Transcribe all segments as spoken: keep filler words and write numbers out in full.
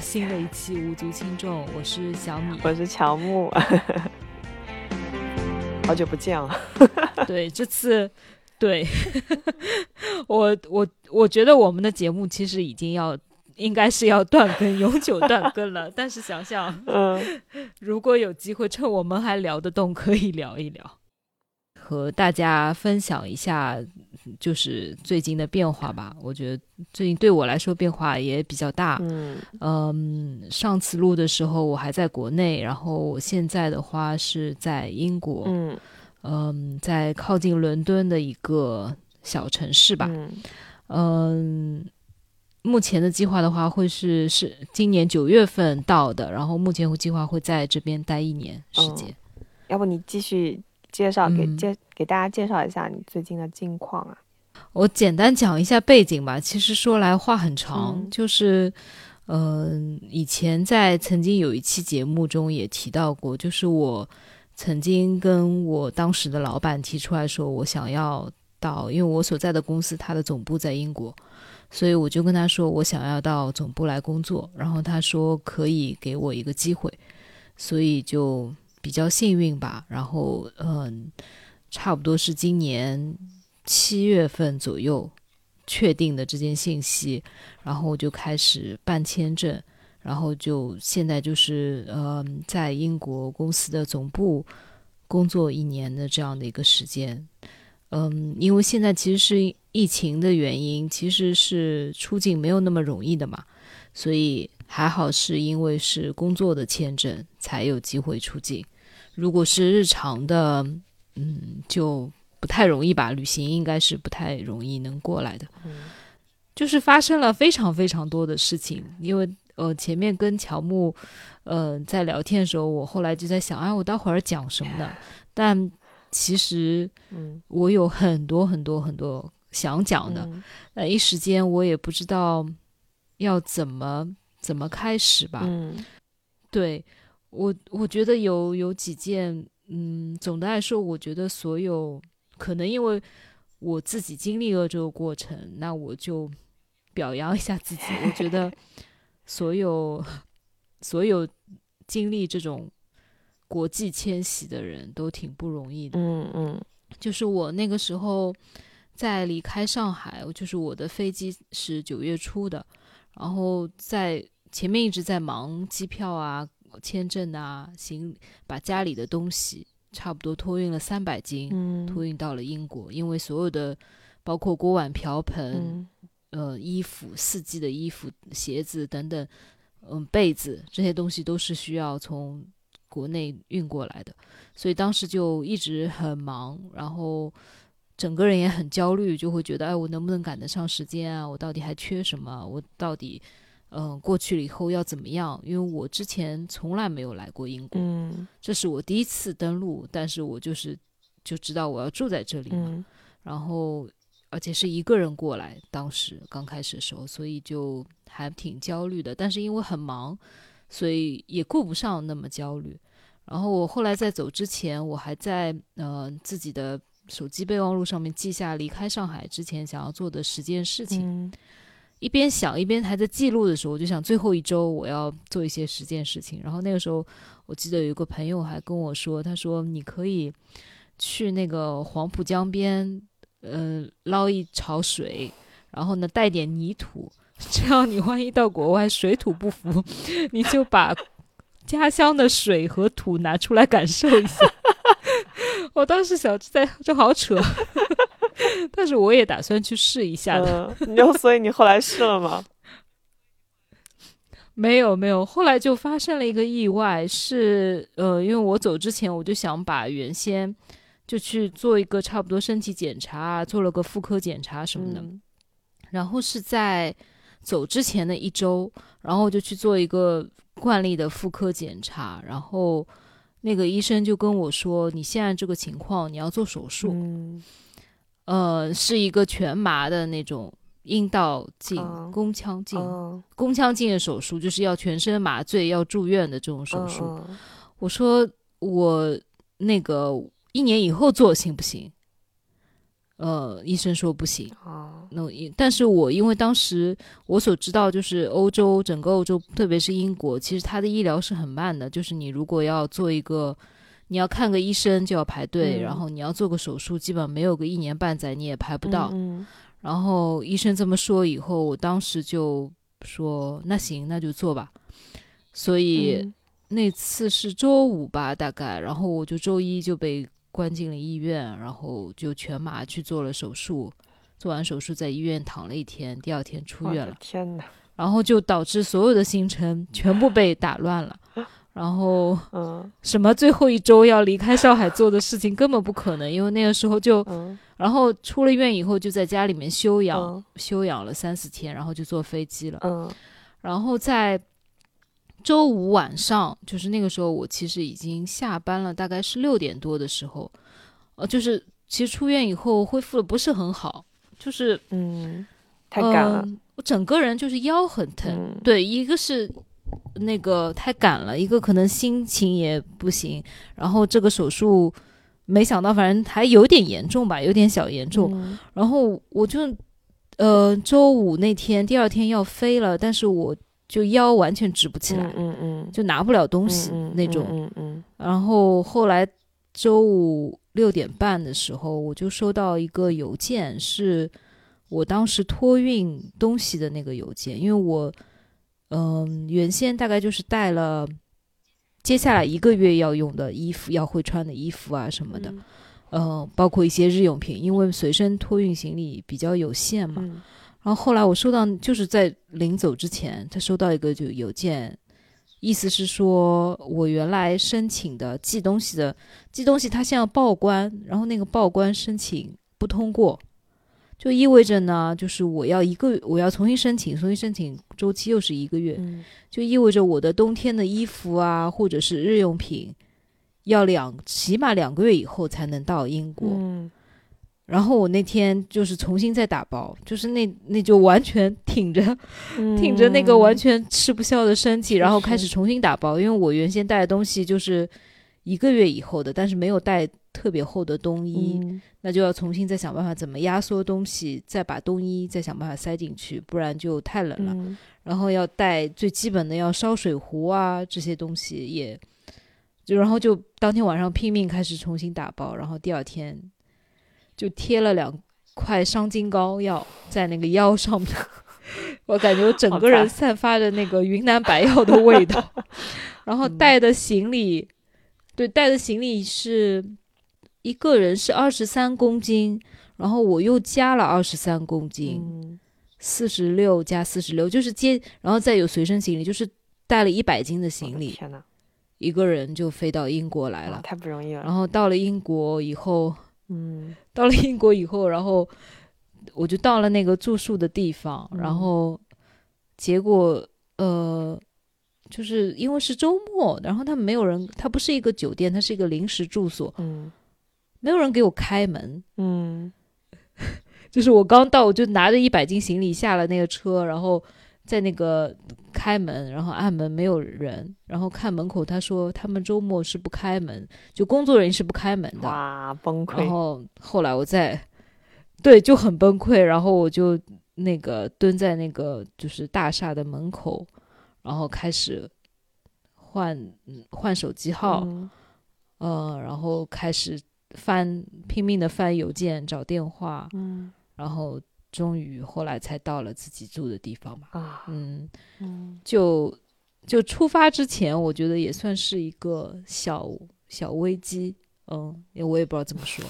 新的一期无足轻重，我是小米，我是乔木。好久不见了。对，这次对我我我觉得我们的节目其实已经要应该是要断更，永久断更了。但是想想，嗯，如果有机会趁我们还聊得动，可以聊一聊，和大家分享一下就是最近的变化吧。我觉得最近对我来说变化也比较大。嗯，嗯，上次录的时候我还在国内，然后我现在的话是在英国，嗯，嗯，在靠近伦敦的一个小城市吧。嗯。嗯，目前的计划的话会是是今年九月份到的，然后目前计划会在这边待一年时间。嗯，要不你继续介绍给、嗯、介给大家介绍一下你最近的近况啊。我简单讲一下背景吧，其实说来话很长。嗯，就是嗯、呃，以前在曾经有一期节目中也提到过，就是我曾经跟我当时的老板提出来说我想要到，因为我所在的公司它的总部在英国，所以我就跟他说我想要到总部来工作，然后他说可以给我一个机会，所以就比较幸运吧。然后嗯，差不多是今年七月份左右确定的这件信息，然后我就开始办签证，然后就现在就是嗯，在英国公司的总部工作一年的这样的一个时间。嗯，因为现在其实是疫情的原因，其实是出境没有那么容易的嘛，所以还好是因为是工作的签证才有机会出境，如果是日常的嗯，就不太容易吧，旅行应该是不太容易能过来的。嗯，就是发生了非常非常多的事情，因为呃，前面跟乔木呃在聊天的时候，我后来就在想，哎，我待会儿讲什么呢？但其实我有很多很多很多想讲的，嗯，呃，一时间我也不知道要怎么怎么开始吧。嗯，对，我我觉得有有几件，嗯，总的来说，我觉得所有可能因为我自己经历了这个过程，那我就表扬一下自己。我觉得所有所有经历这种国际迁徙的人都挺不容易的。嗯嗯，就是我那个时候在离开上海，就是我的飞机是九月初的，然后在前面一直在忙机票啊、签证啊、行，把家里的东西差不多托运了三百斤，嗯，托运到了英国，因为所有的包括锅碗瓢盆，嗯，呃，衣服、四季的衣服、鞋子等等，嗯，被子这些东西都是需要从国内运过来的，所以当时就一直很忙，然后整个人也很焦虑，就会觉得哎，我能不能赶得上时间啊？我到底还缺什么？我到底嗯、呃、过去了以后要怎么样？因为我之前从来没有来过英国，嗯，这是我第一次登陆，但是我就是就知道我要住在这里嘛，嗯，然后而且是一个人过来，当时刚开始的时候，所以就还挺焦虑的，但是因为很忙，所以也顾不上那么焦虑。然后我后来在走之前，我还在呃自己的手机备忘录上面记下离开上海之前想要做的十件事情。嗯，一边想一边还在记录的时候，我就想最后一周我要做一些十件事情。然后那个时候我记得有一个朋友还跟我说，他说你可以去那个黄浦江边呃捞一潮水，然后呢带点泥土，这样你万一到国外水土不服，你就把家乡的水和土拿出来感受一下。我当时想这这好扯，但是我也打算去试一下的。嗯，然后所以你后来试了吗？没有没有，后来就发生了一个意外，是呃，因为我走之前我就想把原先就去做一个差不多身体检查，做了个妇科检查什么的。嗯，然后是在走之前的一周，然后就去做一个惯例的妇科检查，然后那个医生就跟我说你现在这个情况你要做手术。嗯，呃，是一个全麻的那种阴道镜、哦、宫腔镜、哦、宫腔镜的手术，就是要全身麻醉要住院的这种手术。哦哦，我说我那个一年以后做行不行？呃，医生说不行。哦，那但是我因为当时我所知道就是欧洲，整个欧洲，特别是英国，其实它的医疗是很慢的，就是你如果要做一个，你要看个医生就要排队，嗯，然后你要做个手术，基本没有个一年半载你也排不到。嗯嗯，然后医生这么说以后，我当时就说那行，那就做吧。所以，嗯，那次是周五吧，大概，然后我就周一就被关进了医院，然后就全麻去做了手术，做完手术在医院躺了一天，第二天出院了。天哪！然后就导致所有的行程全部被打乱了，然后什么最后一周要离开上海做的事情根本不可能，因为那个时候就，嗯，然后出了院以后就在家里面休养，嗯，休养了三四天，然后就坐飞机了。嗯，然后在周五晚上，就是那个时候我其实已经下班了，大概是六点多的时候，呃，就是其实出院以后恢复的不是很好，就是嗯，太赶了，呃，我整个人就是腰很疼，嗯，对，一个是那个太赶了，一个可能心情也不行，然后这个手术没想到反正还有点严重吧，有点小严重，嗯，然后我就呃周五那天第二天要飞了，但是我就腰完全直不起来，嗯嗯嗯，就拿不了东西，嗯，那种，嗯嗯嗯。然后后来周五六点半的时候，我就收到一个邮件，是我当时托运东西的那个邮件，因为我嗯、呃、原先大概就是带了接下来一个月要用的衣服，要会穿的衣服啊什么的，嗯，呃，包括一些日用品，因为随身托运行李比较有限嘛。嗯，然后后来我收到，就是在临走之前，他收到一个就邮件，意思是说我原来申请的寄东西的寄东西，他现在报关，然后那个报关申请不通过，就意味着呢，就是我要一个我要重新申请，重新申请周期又是一个月，嗯，就意味着我的冬天的衣服啊，或者是日用品，要两起码两个月以后才能到英国。嗯，然后我那天就是重新再打包，就是那那就完全挺着，嗯，挺着那个完全吃不消的身体，然后开始重新打包，因为我原先带的东西就是一个月以后的，但是没有带特别厚的冬衣，嗯，那就要重新再想办法怎么压缩东西，再把冬衣再想办法塞进去，不然就太冷了，嗯，然后要带最基本的要烧水壶啊这些东西也就，然后就当天晚上拼命开始重新打包，然后第二天就贴了两块伤筋膏药在那个腰上面，我感觉我整个人散发着那个云南白药的味道。然后带的行李，对，带的行李是一个人是二十三公斤，然后我又加了二十三公斤，四十六加四十六就是接，然后再有随身行李，就是带了一百斤的行李。天哪！一个人就飞到英国来了，太不容易了。然后到了英国以后。嗯，到了英国以后，然后我就到了那个住宿的地方，嗯，然后结果呃，就是因为是周末，然后他没有人，他不是一个酒店，他是一个临时住所，嗯，没有人给我开门，嗯，就是我刚到，我就拿着一百斤行李下了那个车，然后在那个开门，然后按门没有人，然后看门口他说他们周末是不开门，就工作人员是不开门的。哇，崩溃！然后后来我在，对，就很崩溃，然后我就那个蹲在那个就是大厦的门口，然后开始换换手机号，嗯，呃，然后开始翻拼命的翻邮件找电话，嗯，然后。终于后来才到了自己住的地方嘛，啊，嗯，嗯，就就出发之前，我觉得也算是一个小小危机，嗯，我也不知道怎么说，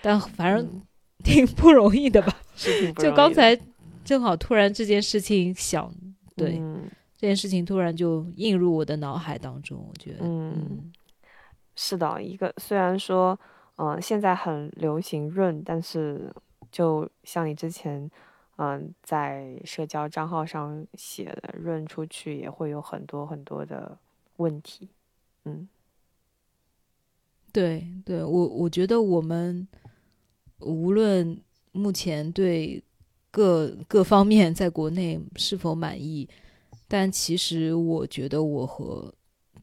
但反正挺不容易的吧。嗯，就刚才正好突然这件事情想，对，嗯，这件事情突然就映入我的脑海当中，我觉得，嗯，嗯是的，一个虽然说，嗯，呃，现在很流行润，但是。就像你之前，嗯，在社交账号上写的，润出去也会有很多很多的问题，嗯，对对，我我觉得我们无论目前对各各方面在国内是否满意，但其实我觉得我和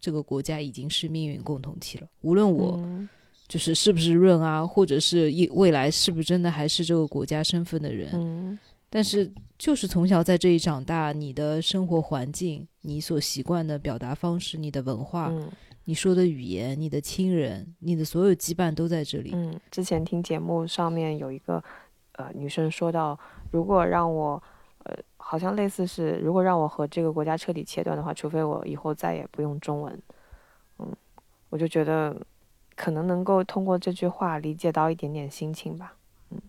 这个国家已经是命运共同体了，无论我。嗯就是是不是润啊，或者是未来是不是真的还是这个国家身份的人、嗯、但是就是从小在这里长大，你的生活环境，你所习惯的表达方式，你的文化、嗯、你说的语言，你的亲人，你的所有羁绊都在这里、嗯、之前听节目上面有一个、呃、女生说到，如果让我呃，好像类似是如果让我和这个国家彻底切断的话，除非我以后再也不用中文。嗯，我就觉得可能能够通过这句话理解到一点点心情吧。嗯，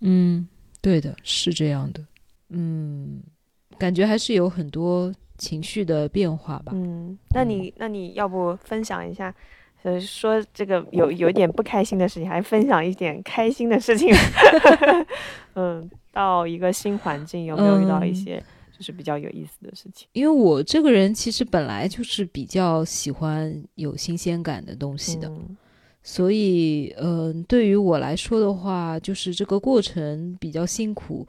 嗯，对的，是这样的。嗯，感觉还是有很多情绪的变化吧。嗯，那你那你要不分享一下？呃，说这个有有一点不开心的事情，还分享一点开心的事情。嗯，到一个新环境有没有遇到一些就是比较有意思的事情？嗯、因为我这个人其实本来就是比较喜欢有新鲜感的东西的，嗯、所以嗯、呃，对于我来说的话，就是这个过程比较辛苦，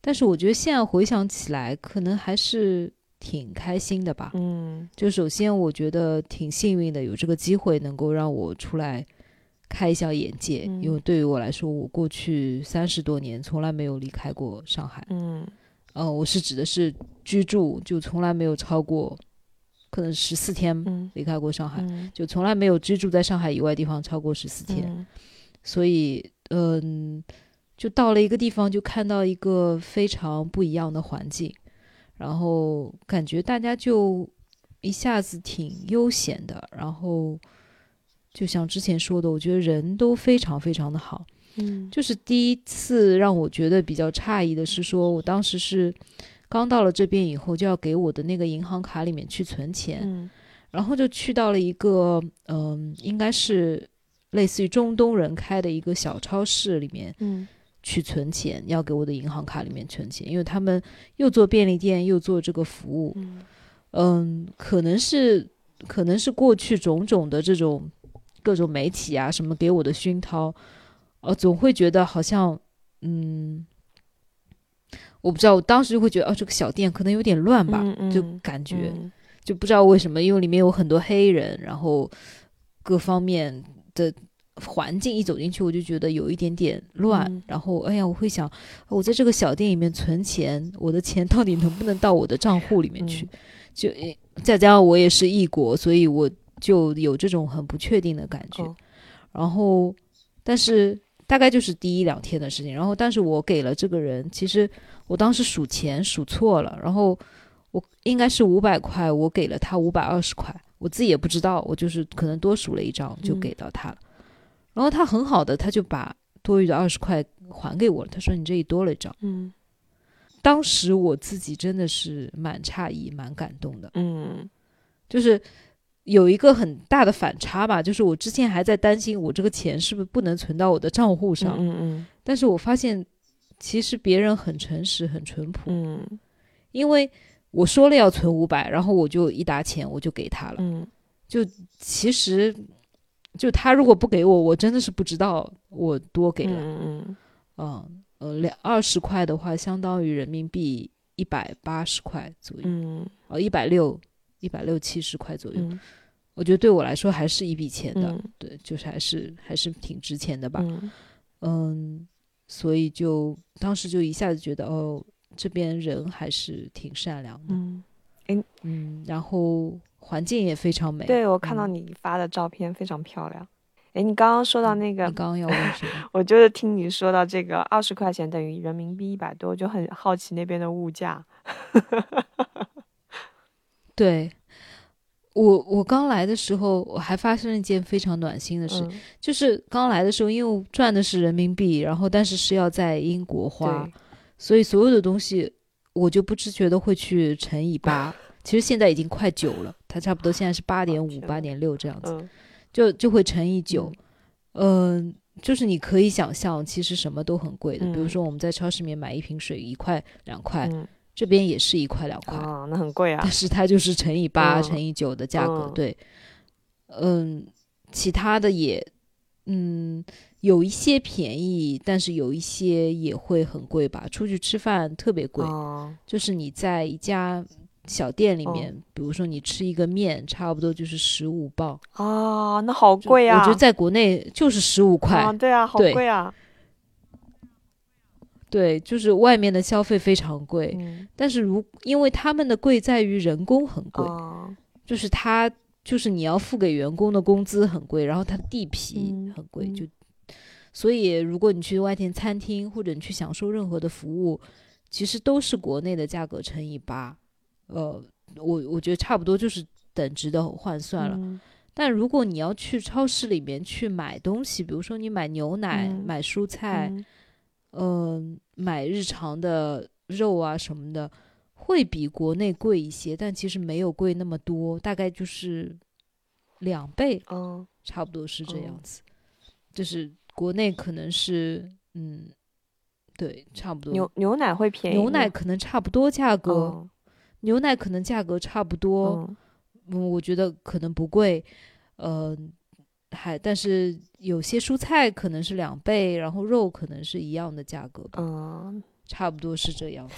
但是我觉得现在回想起来，可能还是挺开心的吧。嗯，就首先我觉得挺幸运的，有这个机会能够让我出来开一下眼界、嗯、因为对于我来说，我过去三十多年从来没有离开过上海。嗯，呃，我是指的是居住，就从来没有超过可能十四天离开过上海、嗯、就从来没有居住在上海以外地方超过十四天、嗯、所以嗯、呃，就到了一个地方就看到一个非常不一样的环境，然后感觉大家就一下子挺悠闲的，然后就像之前说的，我觉得人都非常非常的好。嗯，就是第一次让我觉得比较诧异的是说，我当时是刚到了这边以后就要给我的那个银行卡里面去存钱、嗯、然后就去到了一个嗯、呃，应该是类似于中东人开的一个小超市里面嗯去存钱，要给我的银行卡里面存钱，因为他们又做便利店又做这个服务。 嗯, 嗯可能是可能是过去种种的这种各种媒体啊什么给我的熏陶，呃总会觉得好像嗯我不知道，我当时就会觉得哦这个小店可能有点乱吧、嗯嗯、就感觉、嗯、就不知道为什么，因为里面有很多黑人，然后各方面的环境一走进去我就觉得有一点点乱、嗯、然后哎呀我会想，我在这个小店里面存钱，我的钱到底能不能到我的账户里面去、嗯、就再加上我也是异国，所以我就有这种很不确定的感觉、哦、然后但是大概就是第一两天的事情，然后但是我给了这个人，其实我当时数钱数错了，然后我应该是五百块，我给了他五百二十块，我自己也不知道，我就是可能多数了一张就给到他了、嗯，然后他很好的，他就把多余的二十块还给我了。他说：“你这里多了一张。”嗯，当时我自己真的是蛮诧异、蛮感动的。嗯，就是有一个很大的反差吧。就是我之前还在担心我这个钱是不是不能存到我的账户上。嗯 嗯, 嗯。但是我发现，其实别人很诚实、很淳朴。嗯。因为我说了要存五百，然后我就一沓钱我就给他了。嗯。就其实。就他如果不给我，我真的是不知道我多给了。嗯嗯，呃，两二十块的话，相当于人民币一百八十块左右，嗯，呃，一百六、一百六七十块左右、嗯。我觉得对我来说还是一笔钱的，嗯、对，就是还是还是挺值钱的吧。嗯，嗯所以就当时就一下子觉得，哦，这边人还是挺善良的。嗯，哎，嗯，然后。环境也非常美，对，我看到你发的照片非常漂亮。哎、嗯，你刚刚说到那个，你刚刚要问什么？我就是听你说到这个二十块钱等于人民币一百多，就很好奇那边的物价。对，我我刚来的时候，我还发生了一件非常暖心的事、嗯，就是刚来的时候，因为我赚的是人民币，然后但是是要在英国花，所以所有的东西我就不知觉的会去乘以八。其实现在已经快九了，它差不多现在是八点五、八点六这样子，嗯、就就会乘以九，嗯、呃，就是你可以想象，其实什么都很贵的、嗯，比如说我们在超市里面买一瓶水一块两块、嗯，这边也是一块两块，啊、哦，那很贵啊。但是它就是乘以八、嗯、乘以九的价格，嗯、对，嗯、呃，其他的也，嗯，有一些便宜，但是有一些也会很贵吧。出去吃饭特别贵，哦、就是你在一家。小店里面、哦、比如说你吃一个面差不多就是十五磅啊，那好贵啊，我觉得在国内就是十五块、啊、对啊，好贵啊。 对, 对，就是外面的消费非常贵、嗯、但是如因为他们的贵在于人工很贵、啊、就是他就是你要付给员工的工资很贵，然后他地皮很贵、嗯、就所以如果你去外地餐厅或者你去享受任何的服务，其实都是国内的价格乘以八，呃，我我觉得差不多就是等值的换算了、嗯、但如果你要去超市里面去买东西，比如说你买牛奶、嗯、买蔬菜、嗯呃、买日常的肉啊什么的，会比国内贵一些，但其实没有贵那么多，大概就是两倍、嗯、差不多是这样子、嗯、就是国内可能是嗯，对，差不多。 牛, 牛奶会便宜，牛奶可能差不多价格、嗯牛奶可能价格差不多、嗯嗯、我觉得可能不贵，呃，还但是有些蔬菜可能是两倍，然后肉可能是一样的价格吧、嗯、差不多是这样子。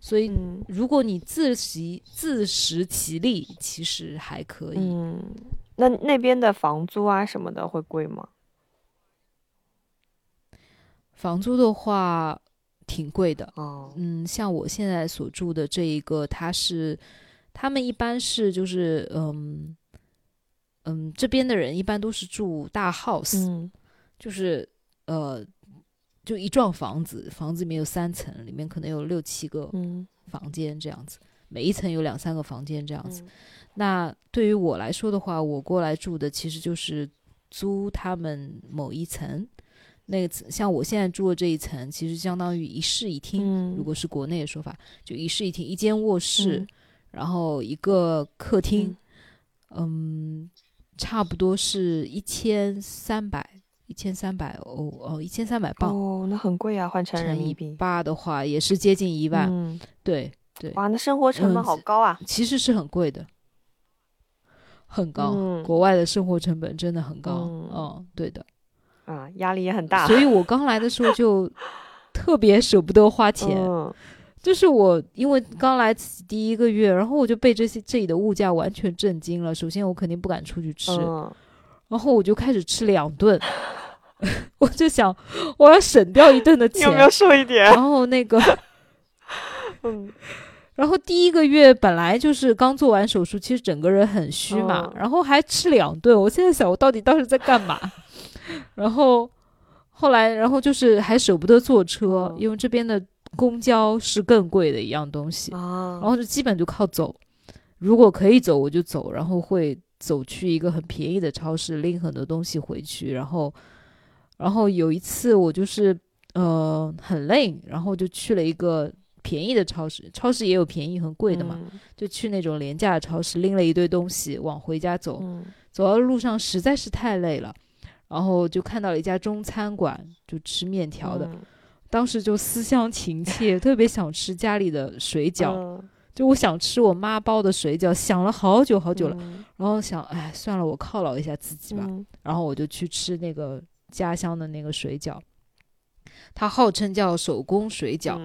所以、嗯、如果你自食自食其力其实还可以、嗯、那那边的房租啊什么的会贵吗？房租的话挺贵的、oh. 嗯，像我现在所住的这一个，它是他们一般是就是嗯嗯，这边的人一般都是住大 house、嗯、就是呃就一幢房子，房子里面有三层，里面可能有六七个房间这样子、嗯、每一层有两三个房间这样子、嗯、那对于我来说的话，我过来住的其实就是租他们某一层，那个像我现在住的这一层其实相当于一室一厅、嗯、如果是国内的说法就一室一厅，一间卧室、嗯、然后一个客厅， 嗯, 嗯，差不多是一千三百一千三百欧哦，一千三百镑哦，那很贵啊，换成人民币八的话也是接近一万、嗯、对对，哇，那生活成本好高啊、嗯、其实是很贵的，很高、嗯、国外的生活成本真的很高， 嗯, 嗯，对的啊，压力也很大，所以我刚来的时候就特别舍不得花钱、嗯、就是我因为刚来第一个月，然后我就被这些这里的物价完全震惊了。首先我肯定不敢出去吃、嗯、然后我就开始吃两顿我就想我要省掉一顿的钱，你有没有瘦一点？然后那个嗯，然后第一个月本来就是刚做完手术，其实整个人很虚嘛、嗯、然后还吃两顿，我现在想我到底当时在干嘛然后后来然后就是还舍不得坐车、嗯、因为这边的公交是更贵的一样东西、啊、然后就基本就靠走，如果可以走我就走，然后会走去一个很便宜的超市拎很多东西回去，然后然后有一次我就是呃很累，然后就去了一个便宜的超市，超市也有便宜和贵的嘛、嗯、就去那种廉价的超市拎了一堆东西往回家走、嗯、走到路上实在是太累了，然后就看到了一家中餐馆，就吃面条的、嗯、当时就思乡情切特别想吃家里的水饺、嗯、就我想吃我妈包的水饺，想了好久好久了、嗯、然后想哎算了我犒劳一下自己吧、嗯、然后我就去吃那个家乡的那个水饺，它号称叫手工水饺，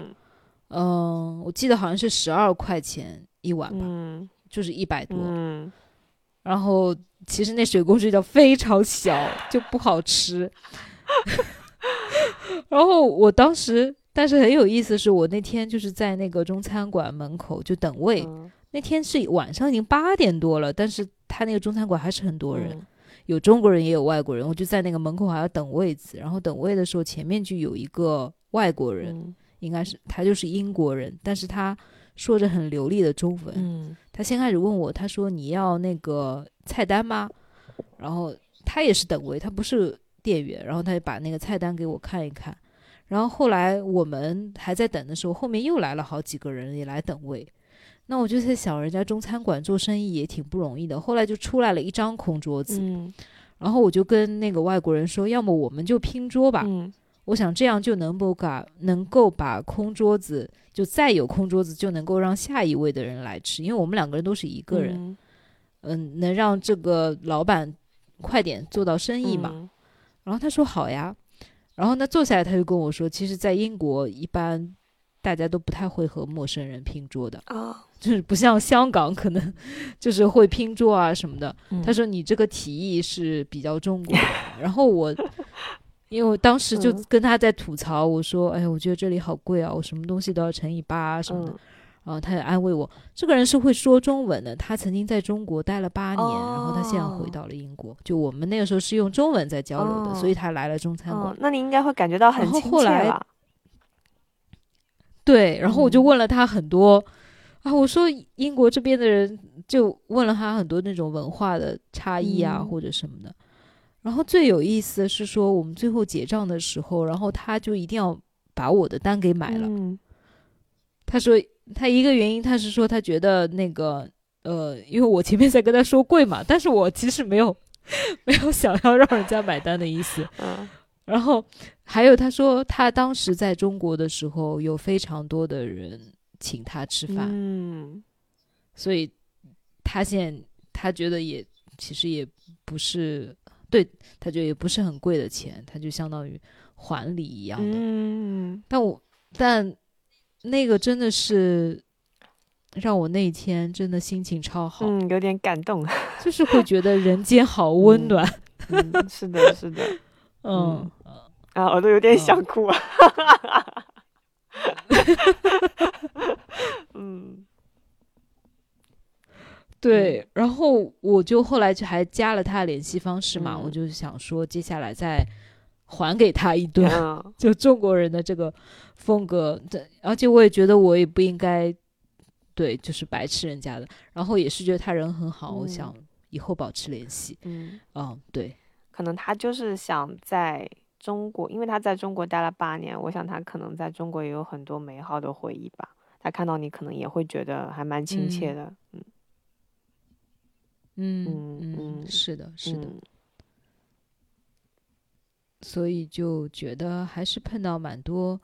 嗯、呃、我记得好像是十二块钱一碗吧、嗯、就是一百多、嗯，然后其实那水工水饺非常小就不好吃然后我当时但是很有意思是我那天就是在那个中餐馆门口就等位、嗯、那天是晚上已经八点多了，但是他那个中餐馆还是很多人、嗯、有中国人也有外国人，我就在那个门口还要等位子，然后等位的时候前面就有一个外国人、嗯、应该是他就是英国人，但是他说着很流利的中文、嗯、他先开始问我，他说你要那个菜单吗，然后他也是等位，他不是店员，然后他就把那个菜单给我看一看，然后后来我们还在等的时候后面又来了好几个人也来等位，那我就在想人家中餐馆做生意也挺不容易的，后来就出来了一张空桌子、嗯、然后我就跟那个外国人说要么我们就拼桌吧、嗯，我想这样就能够把能够把空桌子就再有空桌子就能够让下一位的人来吃，因为我们两个人都是一个人，嗯、呃，能让这个老板快点做到生意嘛、嗯、然后他说好呀，然后那坐下来他就跟我说其实在英国一般大家都不太会和陌生人拼桌的啊、哦，就是不像香港可能就是会拼桌啊什么的、嗯、他说你这个提议是比较中国的然后我因为我当时就跟他在吐槽、嗯、我说哎我觉得这里好贵啊，我什么东西都要乘以八、啊、什么的、嗯、然后他也安慰我这个人是会说中文的，他曾经在中国待了八年、哦、然后他现在回到了英国，就我们那个时候是用中文在交流的、哦、所以他来了中餐馆、哦、那你应该会感觉到很亲切吧。然后后来对，然后我就问了他很多、嗯、啊，我说英国这边的人，就问了他很多那种文化的差异啊、嗯、或者什么的。然后最有意思的是说我们最后结账的时候，然后他就一定要把我的单给买了、嗯、他说他一个原因他是说他觉得那个呃，因为我前面在跟他说贵嘛，但是我其实没有没有想要让人家买单的意思、嗯，然后还有他说他当时在中国的时候有非常多的人请他吃饭，嗯，所以他现在他觉得也其实也不是，对，他觉得也不是很贵的钱，他就相当于还礼一样的。嗯，但我但那个真的是让我那天真的心情超好，嗯，有点感动，就是会觉得人间好温暖。嗯嗯、是的，是的。嗯，啊，我都有点想哭啊！嗯，对，然后我就后来就还加了他联系方式嘛，嗯、我就想说接下来再还给他一顿，嗯、就中国人的这个风格，而且我也觉得我也不应该，对，就是白吃人家的。然后也是觉得他人很好，嗯、我想以后保持联系。嗯，嗯，对。可能他就是想在中国，因为他在中国待了八年，我想他可能在中国也有很多美好的回忆吧。他看到你可能也会觉得还蛮亲切的，嗯嗯 嗯, 嗯，是的，是的、嗯。所以就觉得还是碰到蛮多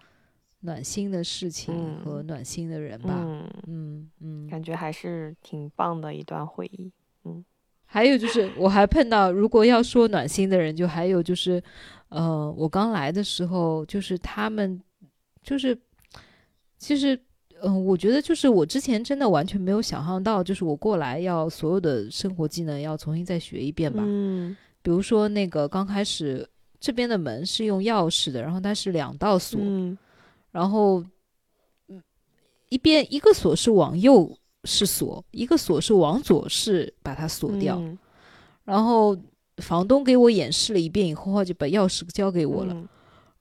暖心的事情和暖心的人吧，嗯 嗯, 嗯，感觉还是挺棒的一段回忆，嗯。还有就是我还碰到，如果要说暖心的人，就还有就是呃我刚来的时候，就是他们就是其实嗯、呃、我觉得就是我之前真的完全没有想象到，就是我过来要所有的生活技能要重新再学一遍吧。嗯，比如说那个刚开始这边的门是用钥匙的，然后它是两道锁、嗯、然后一边一个锁是往右是锁，一个锁是往左是把它锁掉、嗯、然后房东给我演示了一遍以后，就把钥匙交给我了、嗯、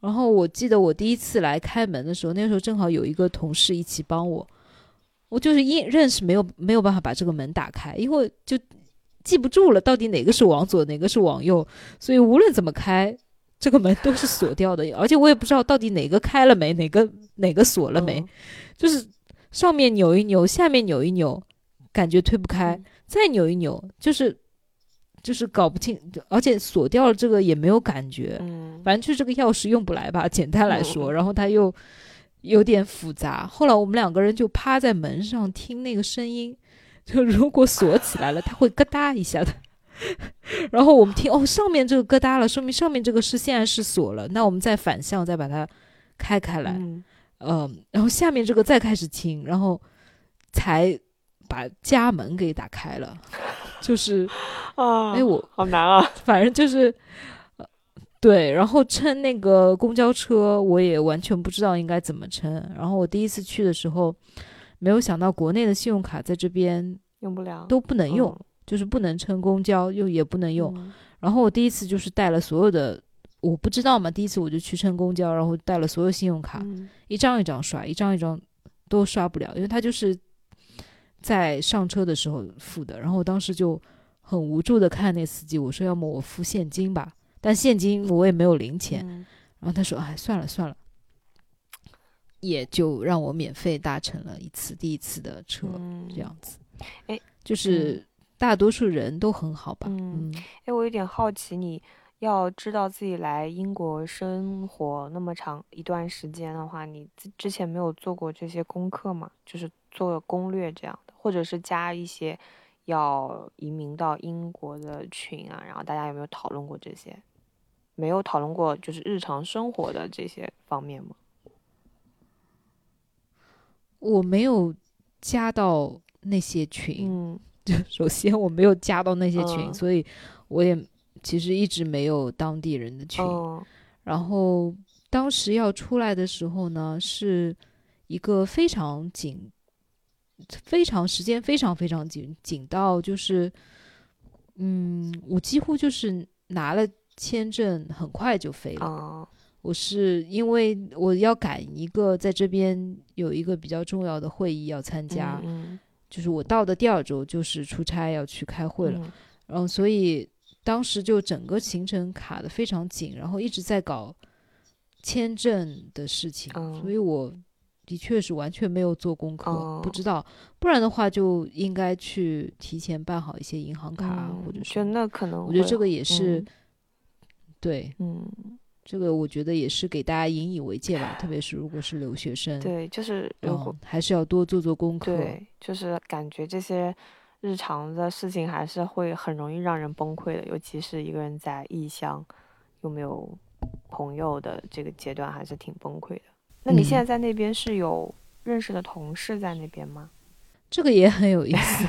然后我记得我第一次来开门的时候，那时候正好有一个同事一起帮我，我就是一认识没有没有办法把这个门打开，因为就记不住了到底哪个是往左哪个是往右，所以无论怎么开这个门都是锁掉的而且我也不知道到底哪个开了没，哪个哪个锁了没、嗯、就是上面扭一扭下面扭一扭感觉推不开、嗯、再扭一扭就是就是搞不清，而且锁掉了这个也没有感觉、嗯、反正就是这个钥匙用不来吧，简单来说、嗯、然后它又有点复杂，后来我们两个人就趴在门上听那个声音，就如果锁起来了它会咯嗒一下的然后我们听哦上面这个咯嗒了，说明上面这个是现在是锁了，那我们再反向再把它开开来、嗯嗯，然后下面这个再开始听，然后才把家门给打开了，就是啊，哎我好难啊，反正就是、呃、对，然后乘那个公交车我也完全不知道应该怎么乘，然后我第一次去的时候没有想到国内的信用卡在这边用不了，都不能用、嗯、就是不能乘公交又也不能用、嗯、然后我第一次就是带了所有的，我不知道嘛，第一次我就去乘公交，然后带了所有信用卡、嗯、一张一张刷一张一张都刷不了，因为他就是在上车的时候付的，然后我当时就很无助的看那司机，我说要么我付现金吧，但现金我也没有零钱、嗯、然后他说哎算了算了，也就让我免费搭乘了一次第一次的车、嗯、这样子，哎，就是大多数人都很好吧。嗯，嗯哎，我有点好奇，你要知道自己来英国生活那么长一段时间的话，你之前没有做过这些功课吗？就是做攻略这样的，或者是加一些要移民到英国的群啊，然后大家有没有讨论过这些？没有讨论过就是日常生活的这些方面吗？我没有加到那些群、嗯、就首先我没有加到那些群、嗯、所以我也其实一直没有当地人的群、哦、然后当时要出来的时候呢是一个非常紧非常时间非常非常紧紧到就是嗯我几乎就是拿了签证很快就飞了、哦、我是因为我要赶一个在这边有一个比较重要的会议要参加、嗯嗯、就是我到的第二周就是出差要去开会了、嗯、然后所以当时就整个行程卡得非常紧，然后一直在搞签证的事情、嗯、所以我的确是完全没有做功课、哦、不知道，不然的话就应该去提前办好一些银行卡、嗯、或者是那可能我觉得这个也是、嗯、对嗯，这个我觉得也是给大家引以为戒吧，特别是如果是留学生，对就是、嗯、还是要多做做功课，对就是感觉这些日常的事情还是会很容易让人崩溃的，尤其是一个人在异乡又没有朋友的这个阶段还是挺崩溃的。那你现在在那边是有认识的同事在那边吗？嗯、这个也很有意思，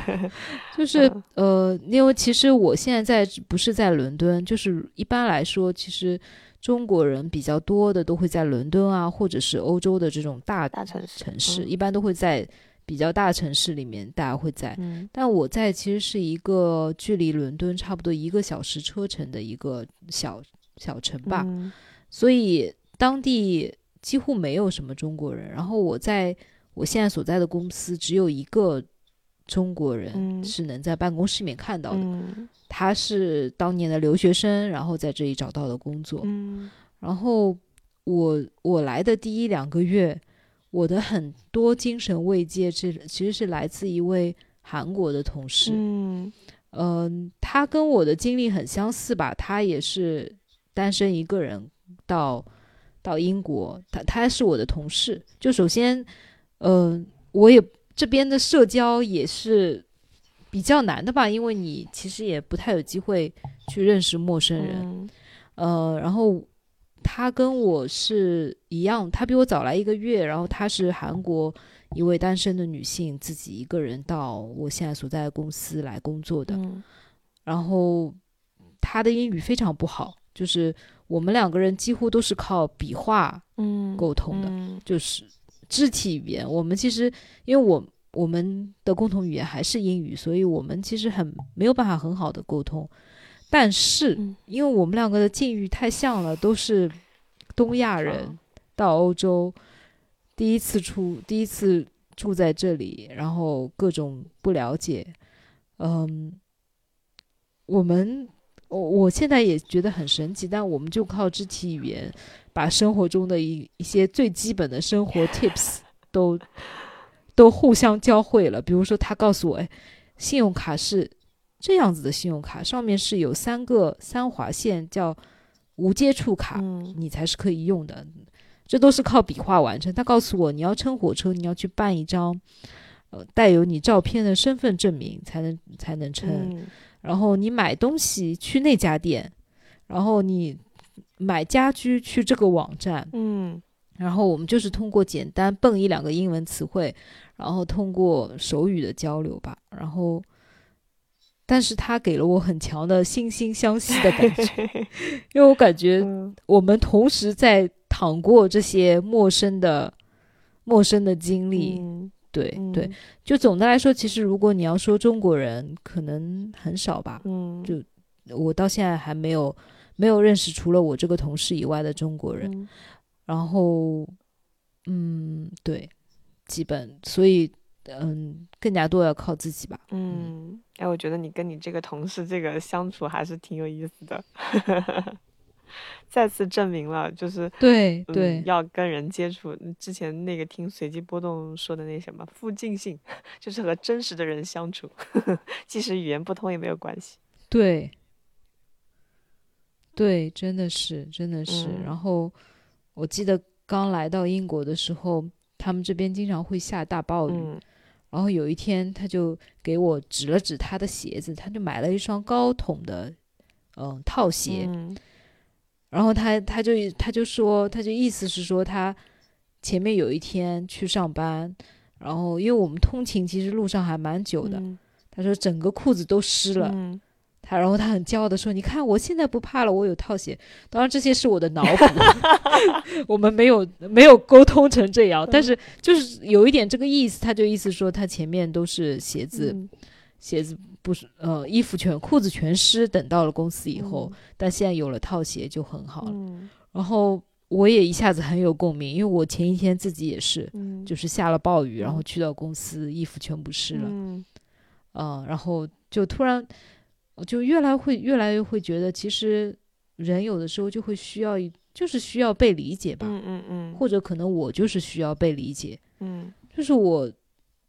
就是呃，因为其实我现在在不是在伦敦，就是一般来说，其实中国人比较多的都会在伦敦啊，或者是欧洲的这种大大城市，城市、嗯、一般都会在比较大城市里面大家会在、嗯、但我在其实是一个距离伦敦差不多一个小时车程的一个小小城吧、嗯、所以当地几乎没有什么中国人，然后我在我现在所在的公司只有一个中国人是能在办公室里面看到的、嗯、他是当年的留学生，然后在这里找到的工作、嗯、然后我我来的第一两个月我的很多精神慰藉其实是来自一位韩国的同事，嗯、呃，他跟我的经历很相似吧，他也是单身一个人到到英国，他他是我的同事。就首先，呃，我也这边的社交也是比较难的吧，因为你其实也不太有机会去认识陌生人，嗯、呃，然后他跟我是一样，他比我早来一个月，然后他是韩国一位单身的女性，自己一个人到我现在所在的公司来工作的、嗯、然后他的英语非常不好，就是我们两个人几乎都是靠笔画沟通的、嗯嗯、就是肢体语言，我们其实因为我我们的共同语言还是英语，所以我们其实很没有办法很好的沟通，但是因为我们两个的境遇太像了，都是东亚人到欧洲第一次出第一次住在这里，然后各种不了解，嗯，我们我我现在也觉得很神奇，但我们就靠肢体语言把生活中的一一些最基本的生活 tips 都都互相教会了。比如说他告诉我，哎，信用卡是这样子的，信用卡上面是有三个三划线叫无接触卡、嗯、你才是可以用的，这都是靠笔画完成。他告诉我你要乘火车你要去办一张、呃、带有你照片的身份证明才能才能乘、嗯、然后你买东西去那家店，然后你买家居去这个网站、嗯、然后我们就是通过简单蹦一两个英文词汇，然后通过手语的交流吧，然后但是他给了我很强的惺惺相惜的感觉，因为我感觉我们同时在淌过这些陌生的陌生的经历、嗯、对、嗯、对，就总的来说其实如果你要说中国人可能很少吧、嗯、就我到现在还没有没有认识除了我这个同事以外的中国人、嗯、然后嗯对基本所以嗯，更加多要靠自己吧。嗯，哎，我觉得你跟你这个同事这个相处还是挺有意思的，再次证明了就是对对、嗯，要跟人接触。之前那个听随机波动说的那什么附近性，就是和真实的人相处，即使语言不通也没有关系。对，对，真的是，真的是。嗯、然后我记得刚来到英国的时候，他们这边经常会下大暴雨。嗯然后有一天他就给我指了指他的鞋子，他就买了一双高筒的嗯套鞋、嗯、然后他他就他就说他就意思是说他前面有一天去上班，然后因为我们通勤其实路上还蛮久的、嗯、他说整个裤子都湿了、嗯、他然后他很骄傲的说，你看我现在不怕了，我有套鞋。当然这些是我的脑补我们没有没有沟通成这样、嗯、但是就是有一点这个意思，他就意思说他前面都是鞋子、嗯、鞋子不是呃衣服全裤子全湿，等到了公司以后、嗯、但现在有了套鞋就很好了、嗯、然后我也一下子很有共鸣，因为我前一天自己也是、嗯、就是下了暴雨、嗯、然后去到公司衣服全部湿了、嗯呃、然后就突然就越来会越来越会觉得其实人有的时候就会需要就是需要被理解吧、嗯嗯嗯、或者可能我就是需要被理解、嗯、就是我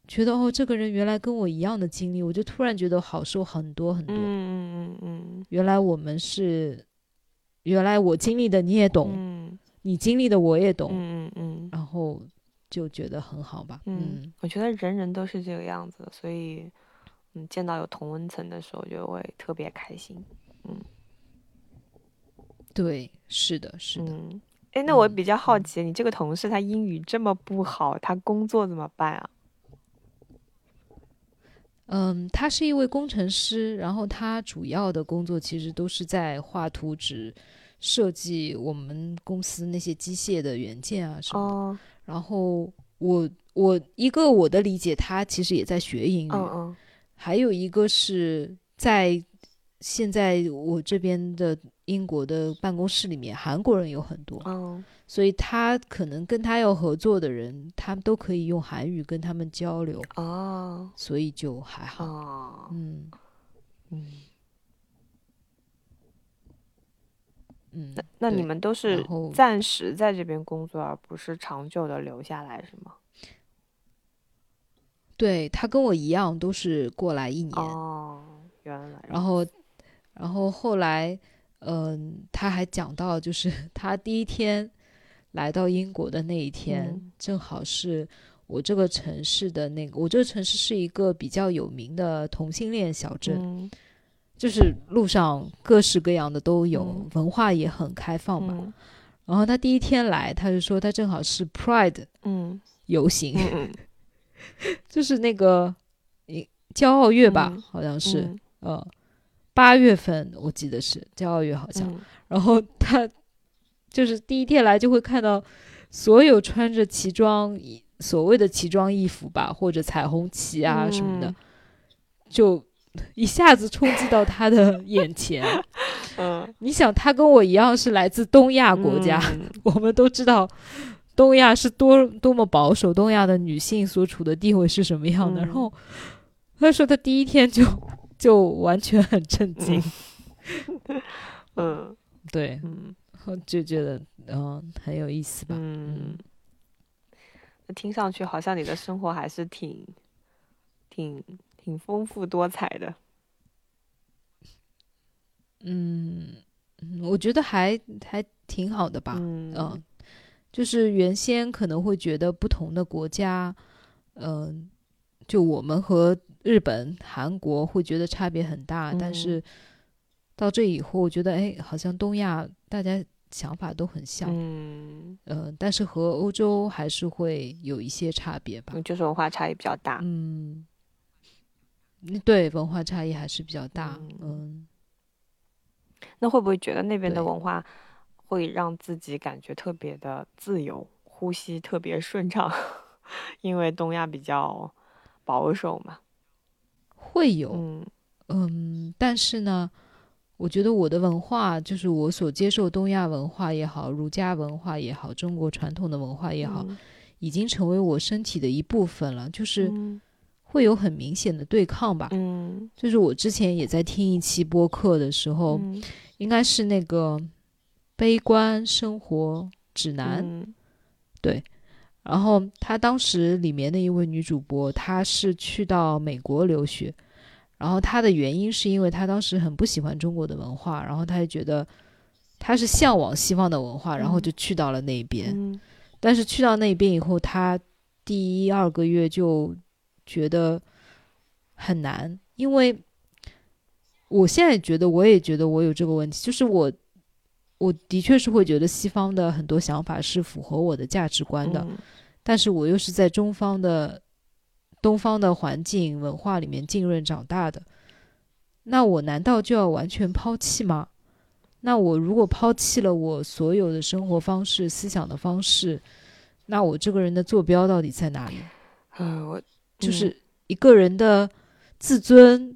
觉得哦，这个人原来跟我一样的经历，我就突然觉得好受很多很多、嗯嗯嗯、原来我们是原来我经历的你也懂、嗯你经历的我也懂，嗯嗯，然后就觉得很好吧，嗯，嗯我觉得人人都是这个样子的，所以，嗯，见到有同温层的时候，我觉得我也特别开心，嗯，对，是的，是的，嗯，哎，那我比较好奇、嗯，你这个同事他英语这么不好，他工作怎么办啊？嗯，他是一位工程师，然后他主要的工作其实都是在画图纸。设计我们公司那些机械的元件啊什么的、oh. 然后我我一个我的理解他其实也在学英语、oh, oh. 还有一个是在现在我这边的英国的办公室里面韩国人有很多、oh. 所以他可能跟他要合作的人他们都可以用韩语跟他们交流、oh. 所以就还好、oh. 嗯嗯嗯、那, 那你们都是暂时在这边工作而不是长久的留下来是吗？对，他跟我一样都是过来一年、哦、原来然后然后后来嗯、呃，他还讲到就是他第一天来到英国的那一天、嗯、正好是我这个城市的那个我这个城市是一个比较有名的同性恋小镇、嗯就是路上各式各样的都有、嗯、文化也很开放嘛、嗯、然后他第一天来他就说他正好是 Pride 游行、嗯、就是那个骄傲月吧、嗯、好像是、嗯、呃，八月份我记得是骄傲月好像、嗯、然后他就是第一天来就会看到所有穿着奇装所谓的奇装异服吧或者彩虹旗啊什么的、嗯、就一下子冲击到他的眼前、嗯、你想他跟我一样是来自东亚国家、嗯、我们都知道东亚是多多么保守，东亚的女性所处的地位是什么样的、嗯、然后他说他第一天就就完全很震惊 嗯, 嗯，对嗯，就觉得、呃、很有意思吧 嗯, 嗯，听上去好像你的生活还是挺挺挺丰富多彩的，嗯，我觉得还还挺好的吧，嗯、呃，就是原先可能会觉得不同的国家，嗯、呃，就我们和日本、韩国会觉得差别很大，嗯、但是到这以后，我觉得哎，好像东亚大家想法都很像，嗯，呃，但是和欧洲还是会有一些差别吧，就是文化差异比较大，嗯。对，文化差异还是比较大，嗯。那会不会觉得那边的文化会让自己感觉特别的自由，呼吸特别顺畅？因为东亚比较保守嘛。会有，嗯，嗯，但是呢，我觉得我的文化，就是我所接受东亚文化也好，儒家文化也好，中国传统的文化也好，嗯，已经成为我身体的一部分了，就是，嗯，会有很明显的对抗吧，嗯，就是我之前也在听一期播客的时候，嗯，应该是那个悲观生活指南，嗯，对，然后他当时里面的一位女主播，她是去到美国留学，然后她的原因是因为她当时很不喜欢中国的文化，然后她也觉得她是向往西方的文化，然后就去到了那边，嗯，但是去到那边以后，她第一二个月就觉得很难，因为我现在觉得我也觉得我有这个问题，就是我我的确是会觉得西方的很多想法是符合我的价值观的，嗯，但是我又是在中方的东方的环境文化里面浸润长大的，那我难道就要完全抛弃吗？那我如果抛弃了我所有的生活方式、思想的方式，那我这个人的坐标到底在哪里？呃，我就是一个人的自尊，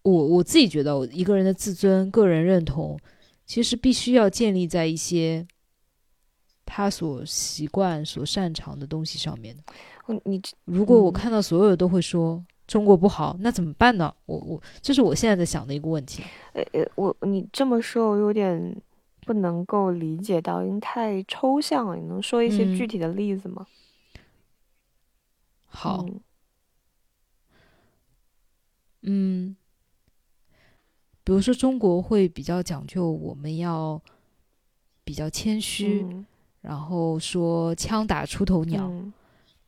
我我自己觉得，我一个人的自尊、个人认同，其实必须要建立在一些他所习惯、所擅长的东西上面的。你如果我看到所有都会说中国不好，那怎么办呢？我我这是我现在在想的一个问题。呃呃，我你这么说，我有点不能够理解到，因为太抽象了。你能说一些具体的例子吗？嗯、好，嗯。嗯比如说中国会比较讲究我们要比较谦虚、嗯、然后说枪打出头鸟、嗯、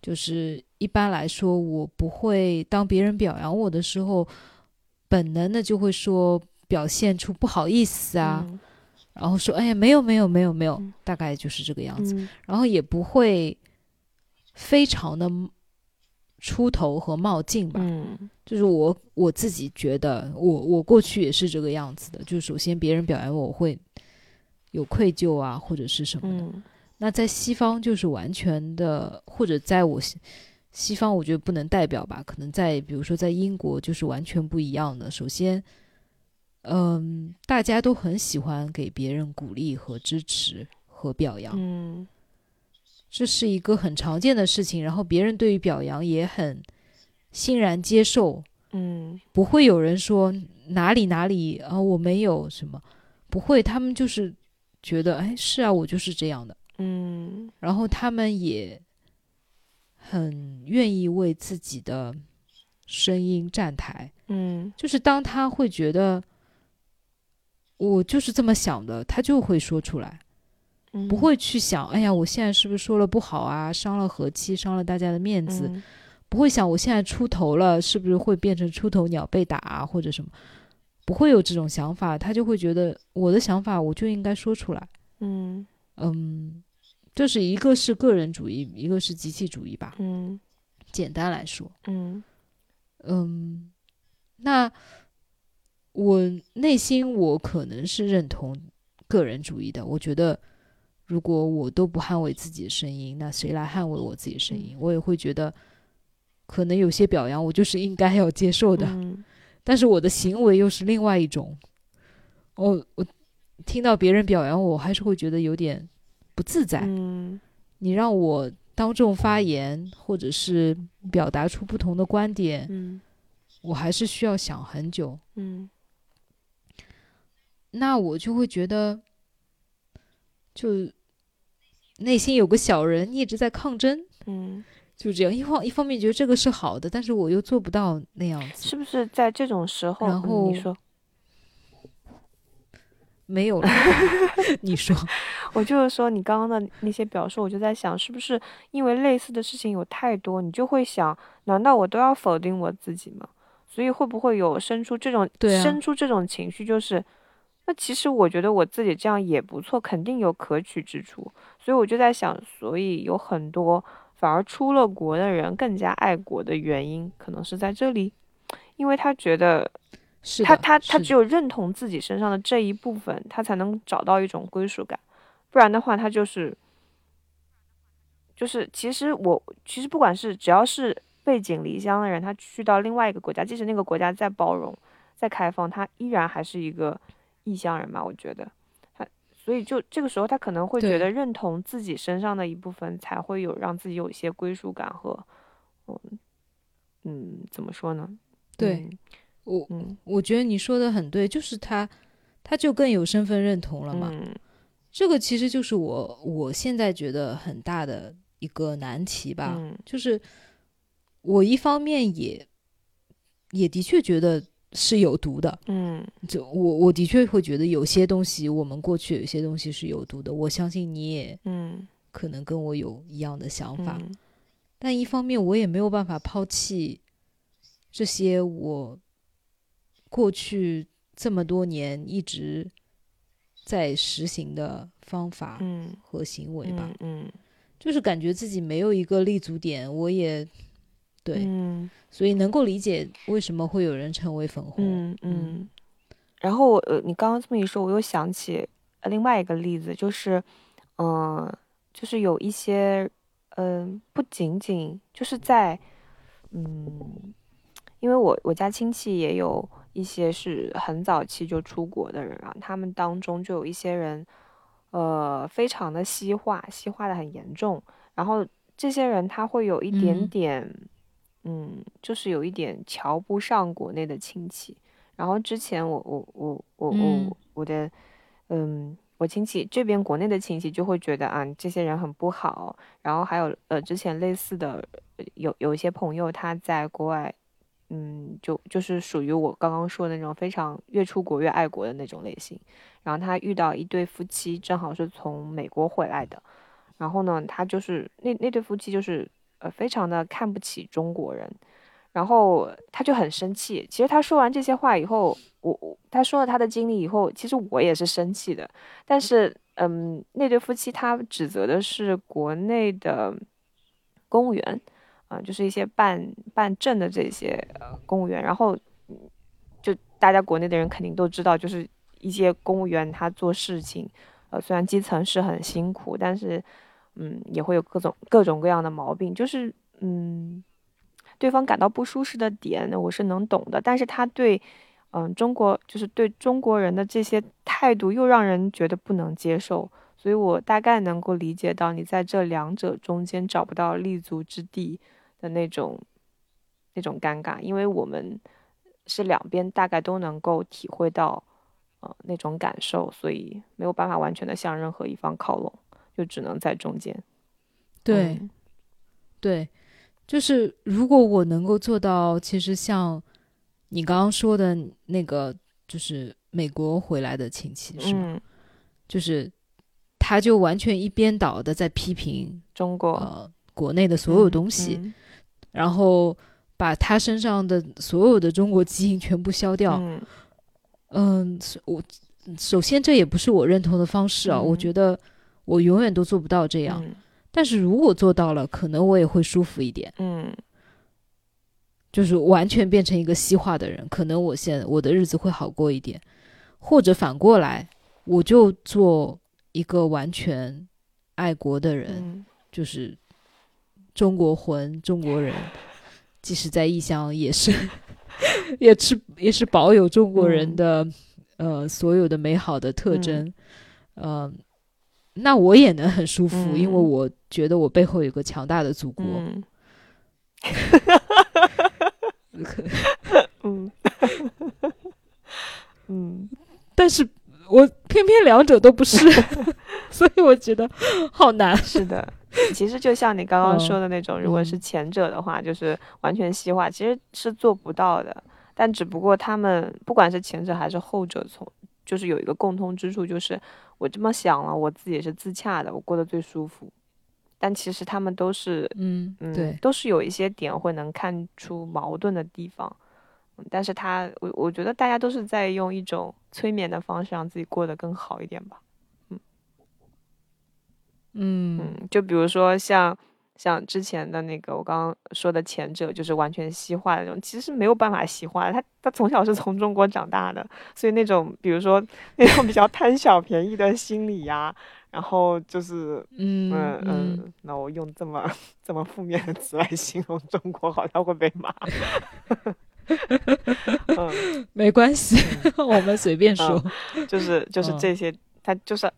就是一般来说我不会，当别人表扬我的时候本能的就会说表现出不好意思啊、嗯、然后说哎呀没有没有没有没有、嗯、大概就是这个样子、嗯、然后也不会非常的出头和冒进吧、嗯、就是我我自己觉得我我过去也是这个样子的，就是首先别人表扬我我会有愧疚啊或者是什么的、嗯、那在西方就是完全的，或者在我西方我觉得不能代表吧，可能在比如说在英国就是完全不一样的。首先嗯、呃，大家都很喜欢给别人鼓励和支持和表扬，嗯这是一个很常见的事情，然后别人对于表扬也很欣然接受，嗯，不会有人说哪里哪里啊我没有什么，不会，他们就是觉得哎是啊我就是这样的，嗯，然后他们也很愿意为自己的声音站台，嗯，就是当他会觉得我就是这么想的，他就会说出来。不会去想哎呀我现在是不是说了不好啊，伤了和气，伤了大家的面子、嗯、不会想我现在出头了是不是会变成出头鸟被打、啊、或者什么，不会有这种想法，他就会觉得我的想法我就应该说出来。嗯嗯，这是一个是个人主义，一个是集体主义吧，嗯，简单来说。嗯嗯，那我内心我可能是认同个人主义的，我觉得如果我都不捍卫自己的声音，那谁来捍卫我自己的声音？我也会觉得可能有些表扬我就是应该要接受的、嗯、但是我的行为又是另外一种、哦、我听到别人表扬我还是会觉得有点不自在、嗯、你让我当众发言或者是表达出不同的观点、嗯、我还是需要想很久、嗯、那我就会觉得就内心有个小人一直在抗争，嗯，就这样一方一方面觉得这个是好的，但是我又做不到那样子，是不是在这种时候？然后、嗯、你说没有了，你说，我就是说你刚刚的那些表述，我就在想，是不是因为类似的事情有太多，你就会想，难道我都要否定我自己吗？所以会不会有生出这种对、啊、生出这种情绪，就是？那其实我觉得我自己这样也不错，肯定有可取之处，所以我就在想，所以有很多反而出了国的人更加爱国的原因可能是在这里，因为他觉得是他他他只有认同自己身上的这一部分，他才能找到一种归属感，不然的话他就是就是其实我其实不管是只要是背井离乡的人，他去到另外一个国家，即使那个国家再包容再开放，他依然还是一个异乡人嘛，我觉得他，所以就这个时候他可能会觉得认同自己身上的一部分，才会有让自己有一些归属感和，嗯嗯，怎么说呢？对、嗯、我、嗯，我觉得你说的很对，就是他，他就更有身份认同了嘛。嗯、这个其实就是我我现在觉得很大的一个难题吧，嗯、就是我一方面也也的确觉得。是有毒的，嗯，就我我的确会觉得有些东西，我们过去有些东西是有毒的。我相信你也，嗯，可能跟我有一样的想法、嗯，但一方面我也没有办法抛弃这些我过去这么多年一直在实行的方法和行为吧，嗯，嗯嗯就是感觉自己没有一个立足点，我也。对、嗯、所以能够理解为什么会有人成为粉红。嗯嗯。然后呃，你刚刚这么一说，我又想起另外一个例子，就是嗯、呃，就是有一些嗯、呃，不仅仅就是在嗯，因为我我家亲戚也有一些是很早期就出国的人啊，他们当中就有一些人呃，非常的西化，西化的很严重。然后这些人他会有一点点，嗯，嗯就是有一点瞧不上国内的亲戚。然后之前我我我我我我的，嗯，我亲戚这边国内的亲戚就会觉得啊，这些人很不好。然后还有呃，之前类似的有有一些朋友他在国外，嗯，就就是属于我刚刚说的那种非常越出国越爱国的那种类型。然后他遇到一对夫妻，正好是从美国回来的。然后呢，他就是那那对夫妻就是呃非常的看不起中国人。然后他就很生气。其实他说完这些话以后，我我他说了他的经历以后，其实我也是生气的。但是嗯，那对夫妻他指责的是国内的公务员。啊、呃，就是一些办办证的这些、呃、公务员，然后就大家国内的人肯定都知道，就是一些公务员他做事情，呃，虽然基层是很辛苦，但是嗯，也会有各种各种各样的毛病，就是嗯，对方感到不舒适的点，我是能懂的，但是他对嗯、呃、中国就是对中国人的这些态度又让人觉得不能接受，所以我大概能够理解到你在这两者中间找不到立足之地的那种那种尴尬，因为我们是两边大概都能够体会到呃那种感受，所以没有办法完全的向任何一方靠拢，就只能在中间。对、嗯、对，就是如果我能够做到，其实像你刚刚说的那个就是美国回来的亲戚是吧、嗯、就是他就完全一边倒的在批评中国、呃、国内的所有东西、嗯嗯、然后把他身上的所有的中国基因全部消掉。嗯、呃、我首先这也不是我认同的方式啊、嗯、我觉得我永远都做不到这样、嗯、但是如果做到了，可能我也会舒服一点。嗯，就是完全变成一个西化的人，可能我现在我的日子会好过一点，或者反过来我就做一个完全爱国的人、嗯、就是中国魂中国人，即使在异乡也是也是也是保有中国人的、嗯、呃所有的美好的特征、嗯、呃那我也能很舒服、嗯、因为我觉得我背后有个强大的祖国。嗯嗯嗯，但是我偏偏两者都不是所以我觉得好难。是的，其实就像你刚刚说的那种、哦、如果是前者的话、嗯、就是完全西化，其实是做不到的，但只不过他们不管是前者还是后者，从就是有一个共通之处，就是我这么想了，我自己是自洽的，我过得最舒服，但其实他们都是嗯嗯对，都是有一些点会能看出矛盾的地方，但是他我我觉得大家都是在用一种催眠的方式让自己过得更好一点吧。嗯嗯，就比如说像像之前的那个我刚刚说的前者，就是完全西化的那种，其实没有办法西化，他他从小是从中国长大的，所以那种比如说那种比较贪小便宜的心理呀、啊，然后就是嗯嗯嗯，那、嗯 no, 我用这么这么负面的词来形容中国，好像会被骂。嗯，没关系、嗯、我们随便说、嗯、就是就是这些、嗯、他就是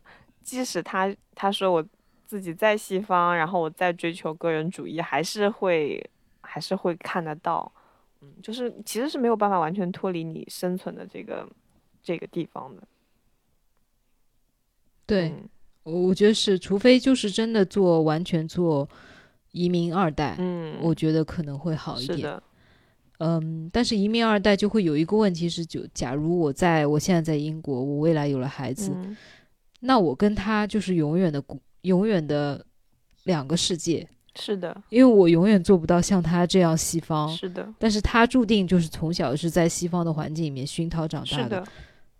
即使他他说我自己在西方，然后我在追求个人主义，还是会还是会看得到。嗯，就是其实是没有办法完全脱离你生存的这个这个地方的。对、嗯、我觉得是，除非就是真的做完全做移民二代，嗯，我觉得可能会好一点。是的，嗯，但是移民二代就会有一个问题是，就假如我在我现在在英国，我未来有了孩子、嗯、那我跟他就是永远的永远的两个世界。是的，因为我永远做不到像他这样西方。是的，但是他注定就是从小是在西方的环境里面熏陶长大的。是的，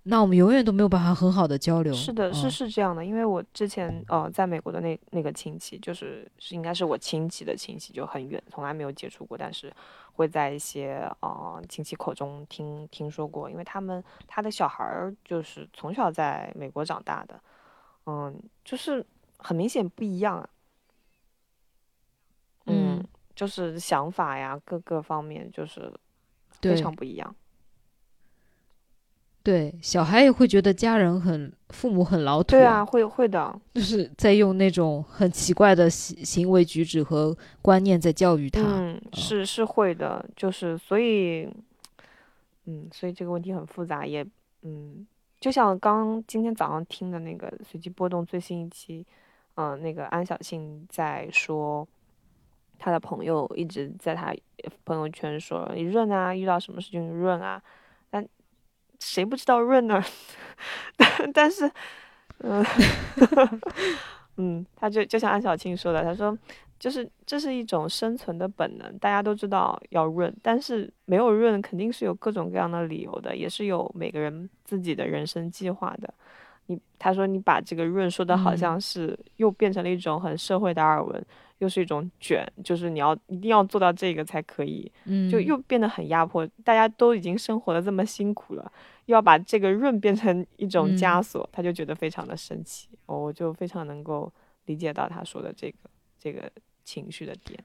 那我们永远都没有办法很好的交流。是的，是是这样的，因为我之前呃在美国的那那个亲戚，就是是应该是我亲戚的亲戚，就很远，从来没有接触过，但是会在一些呃亲戚口中听听说过，因为他们他的小孩就是从小在美国长大的，嗯，就是很明显不一样啊，嗯，嗯就是想法呀，各个方面就是非常不一样。对，小孩也会觉得家人很父母很老土。对啊，会会的，就是在用那种很奇怪的行为举止和观念在教育他。嗯，是是会的，就是所以，嗯，所以这个问题很复杂，也嗯，就像刚今天早上听的那个随机波动最新一期，嗯、呃，那个安小庆在说，他的朋友一直在他朋友圈说你润啊，遇到什么事情润啊，但。谁不知道润呢？但是，嗯，嗯，他就就像安小庆说的，他说，就是这是一种生存的本能，大家都知道要润，但是没有润肯定是有各种各样的理由的，也是有每个人自己的人生计划的。你他说你把这个润说的好像是又变成了一种很社会达尔文，嗯、又是一种卷，就是你要一定要做到这个才可以，嗯，就又变得很压迫。大家都已经生活的这么辛苦了，又要把这个润变成一种枷锁，嗯、他就觉得非常的神奇。哦，我就非常能够理解到他说的这个这个情绪的点。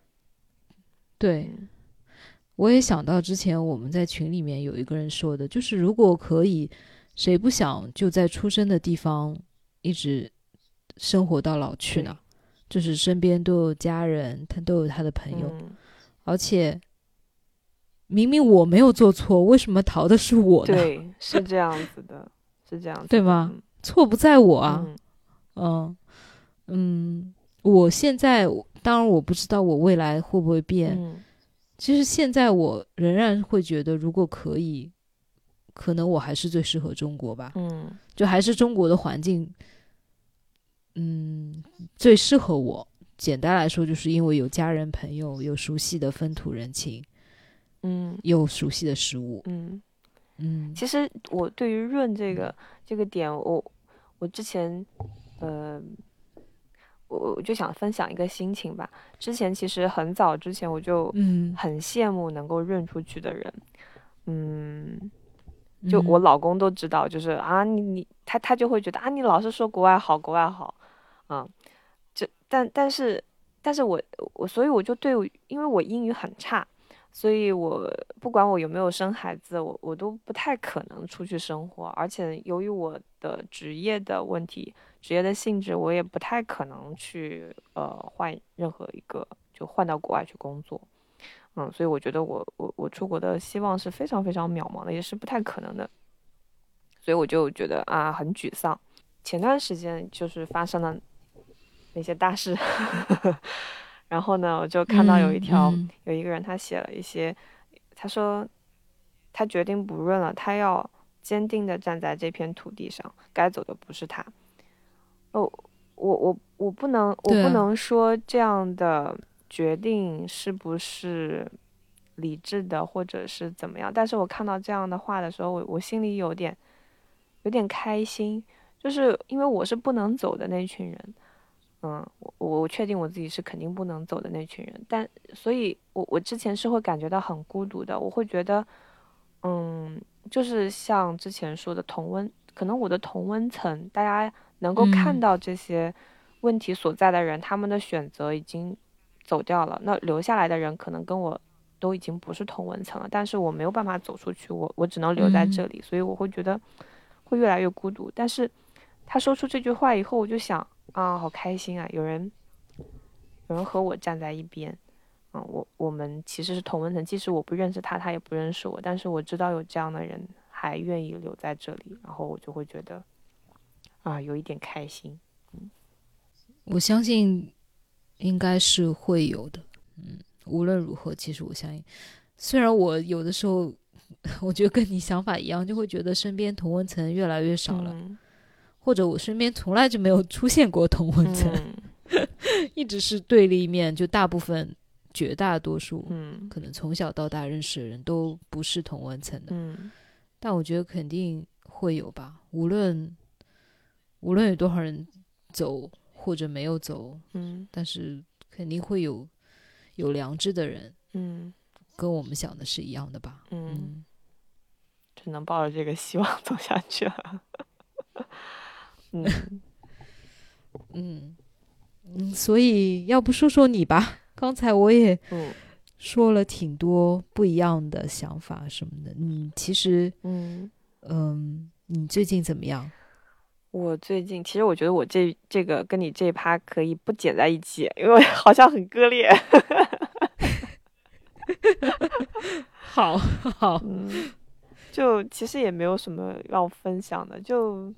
对，我也想到之前我们在群里面有一个人说的，就是如果可以。谁不想就在出生的地方一直生活到老去呢？就是身边都有家人，他都有他的朋友，嗯、而且明明我没有做错，为什么逃的是我呢？对，是这样子的，是这样子的，对吗？嗯、错不在我啊，嗯 嗯, 嗯，我现在当然我不知道我未来会不会变，嗯、其实现在我仍然会觉得，如果可以。可能我还是最适合中国吧，嗯，就还是中国的环境，嗯，最适合我。简单来说，就是因为有家人、朋友，有熟悉的风土人情，嗯，有熟悉的食物，嗯嗯。其实我对于润这个这个点，我我之前，呃，我我就想分享一个心情吧。之前其实很早之前我就嗯很羡慕能够润出去的人，嗯。嗯就我老公都知道，就是啊，你你他他就会觉得啊，你老是说国外好，国外好，嗯，就但但是但是我我所以我就对，因为我英语很差，所以我不管我有没有生孩子，我我都不太可能出去生活，而且由于我的职业的问题，职业的性质，我也不太可能去呃换任何一个就换到国外去工作。嗯，所以我觉得我我我出国的希望是非常非常渺茫的，也是不太可能的，所以我就觉得啊很沮丧。前段时间就是发生了那些大事，然后呢，我就看到有一条、嗯、有一个人他写了一些，他说他决定不润了，他要坚定的站在这片土地上，该走的不是他。哦，我我我不能我不能说这样的。决定是不是理智的或者是怎么样，但是我看到这样的话的时候，我我心里有点有点开心，就是因为我是不能走的那群人，嗯，我我确定我自己是肯定不能走的那群人，但所以我我之前是会感觉到很孤独的，我会觉得嗯，就是像之前说的同温，可能我的同温层大家能够看到这些问题所在的人、嗯、他们的选择已经走掉了，那留下来的人可能跟我都已经不是同文层了，但是我没有办法走出去，我我只能留在这里、嗯、所以我会觉得会越来越孤独。但是他说出这句话以后，我就想啊，好开心啊，有人有人和我站在一边，嗯，我我们其实是同文层，即使我不认识他，他也不认识我，但是我知道有这样的人还愿意留在这里，然后我就会觉得啊有一点开心。嗯，我相信应该是会有的，嗯，无论如何，其实我相信，虽然我有的时候，我觉得跟你想法一样，就会觉得身边同温层越来越少了，嗯、或者我身边从来就没有出现过同温层，嗯、一直是对立面，就大部分、绝大多数，嗯，可能从小到大认识的人都不是同温层的，嗯，但我觉得肯定会有吧，无论无论有多少人走或者没有走，嗯，但是肯定会有有良知的人，嗯，跟我们想的是一样的吧，嗯，嗯，只能抱着这个希望走下去了。嗯嗯嗯，所以要不说说你吧，刚才我也说了挺多不一样的想法什么的。嗯，其实嗯嗯，你最近怎么样？我最近其实我觉得我这这个跟你这一趴可以不剪在一起，因为好像很割裂。好好、嗯，就其实也没有什么要分享的，就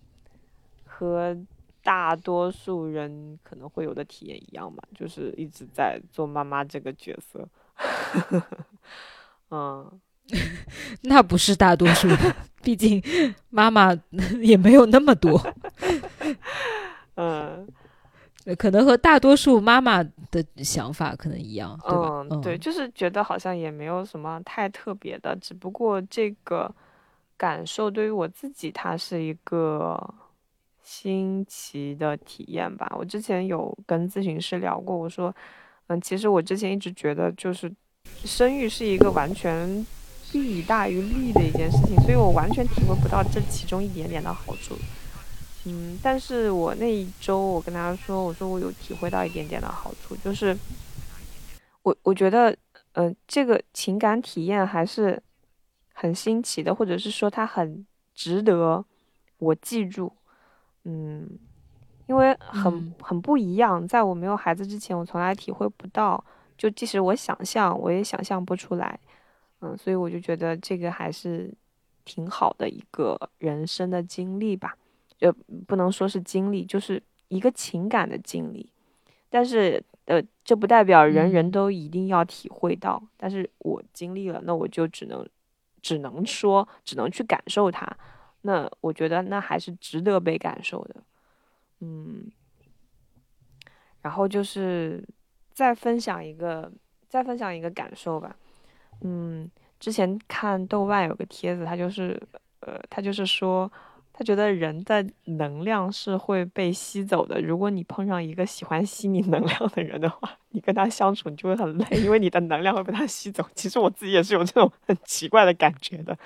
和大多数人可能会有的体验一样嘛，就是一直在做妈妈这个角色。嗯。那不是大多数，毕竟妈妈也没有那么多。嗯，可能和大多数妈妈的想法可能一样，对吧？嗯，对，就是觉得好像也没有什么太特别的，只不过这个感受对于我自己，它是一个新奇的体验吧。我之前有跟咨询师聊过，我说，嗯，其实我之前一直觉得就是生育是一个完全弊大于利的一件事情，所以我完全体会不到这其中一点点的好处。嗯，但是我那一周我跟他说，我说我有体会到一点点的好处，就是我我觉得，嗯、呃，这个情感体验还是很新奇的，或者是说它很值得我记住。嗯，因为很很不一样，在我没有孩子之前，我从来体会不到，就即使我想象，我也想象不出来。嗯，所以我就觉得这个还是挺好的一个人生的经历吧，就不能说是经历，就是一个情感的经历。但是，呃，这不代表人人都一定要体会到。嗯、但是我经历了，那我就只能，只能说，只能去感受它。那我觉得那还是值得被感受的。嗯，然后就是再分享一个，再分享一个感受吧。嗯，之前看豆瓣有个帖子，他就是，呃，他就是说，他觉得人的能量是会被吸走的。如果你碰上一个喜欢吸你能量的人的话，你跟他相处你就会很累，因为你的能量会被他吸走。其实我自己也是有这种很奇怪的感觉的，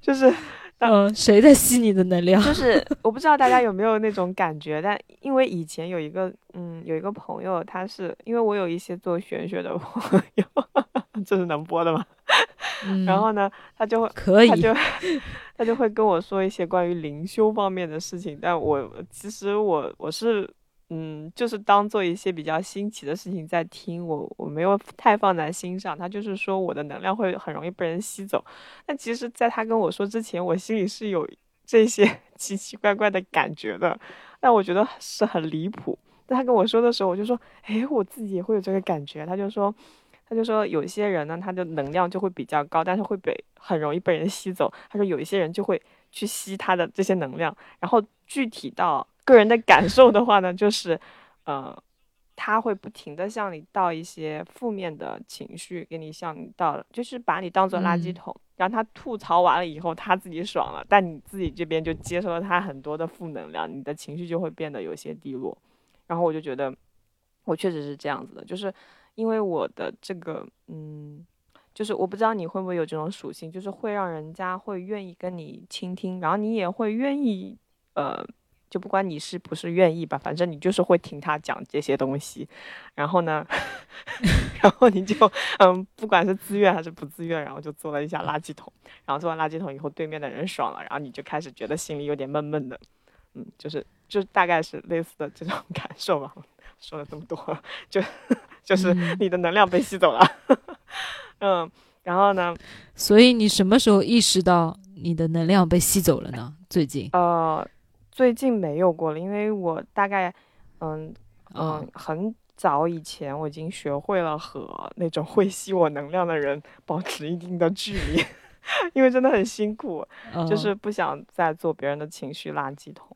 就是，嗯，谁在吸你的能量？就是我不知道大家有没有那种感觉，但因为以前有一个，嗯，有一个朋友，他是因为我有一些做玄学的朋友，这是能播的吗？嗯、然后呢，他就会可以他就，他就会跟我说一些关于灵修方面的事情，但我其实我我是，嗯，就是当做一些比较新奇的事情在听，我我没有太放在心上。他就是说我的能量会很容易被人吸走，但其实在他跟我说之前，我心里是有这些奇奇怪怪的感觉的，但我觉得是很离谱。但他跟我说的时候，我就说，哎，我自己也会有这个感觉。他就说。他就说有些人呢，他的能量就会比较高，但是会被很容易被人吸走。他说有一些人就会去吸他的这些能量。然后具体到个人的感受的话呢，就是，呃，他会不停的向你倒一些负面的情绪，给你向你倒，就是把你当做垃圾桶。嗯、然后他吐槽完了以后，他自己爽了，但你自己这边就接受了他很多的负能量，你的情绪就会变得有些低落。然后我就觉得，我确实是这样子的，就是。因为我的这个，嗯，就是我不知道你会不会有这种属性，就是会让人家会愿意跟你倾听，然后你也会愿意，呃，就不管你是不是愿意吧，反正你就是会听他讲这些东西，然后呢，然后你就，嗯，不管是自愿还是不自愿，然后就做了一下垃圾桶，然后做完垃圾桶以后，对面的人爽了，然后你就开始觉得心里有点闷闷的，嗯，就是就大概是类似的这种感受吧。说了这么多，就就是你的能量被吸走了。嗯, 嗯，然后呢？所以你什么时候意识到你的能量被吸走了呢？最近？呃，最近没有过了，因为我大概，嗯嗯，嗯很早以前我已经学会了和那种会吸我能量的人保持一定的距离，因为真的很辛苦，嗯、就是不想再做别人的情绪垃圾桶。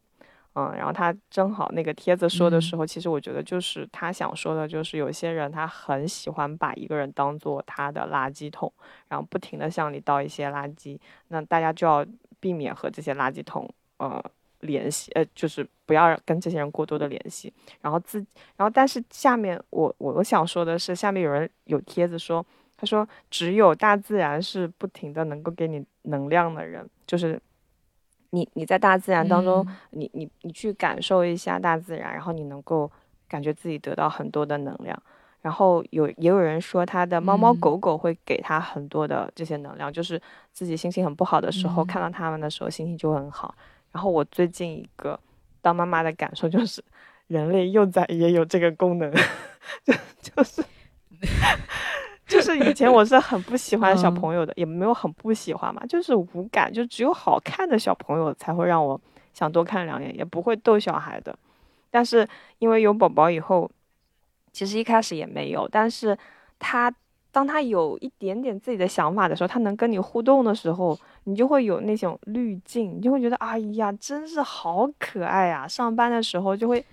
嗯，然后他正好那个帖子说的时候，嗯、其实我觉得就是他想说的，就是有些人他很喜欢把一个人当做他的垃圾桶，然后不停的向你倒一些垃圾，那大家就要避免和这些垃圾桶呃联系，呃，就是不要跟这些人过多的联系。然后自，然后但是下面我我我想说的是，下面有人有帖子说，他说只有大自然是不停的能够给你能量的人，就是。你你在大自然当中，嗯、你你你去感受一下大自然，然后你能够感觉自己得到很多的能量。然后有也有人说他的猫猫狗狗会给他很多的这些能量，嗯、就是自己心情很不好的时候，嗯、看到他们的时候心情就会很好。然后我最近一个当妈妈的感受就是，人类幼崽也有这个功能，就就是就是以前我是很不喜欢小朋友的，也没有很不喜欢嘛，就是无感，就只有好看的小朋友才会让我想多看两眼，也不会逗小孩的。但是因为有宝宝以后，其实一开始也没有，但是他当他有一点点自己的想法的时候，他能跟你互动的时候，你就会有那种滤镜，你就会觉得哎呀，真是好可爱啊！上班的时候就会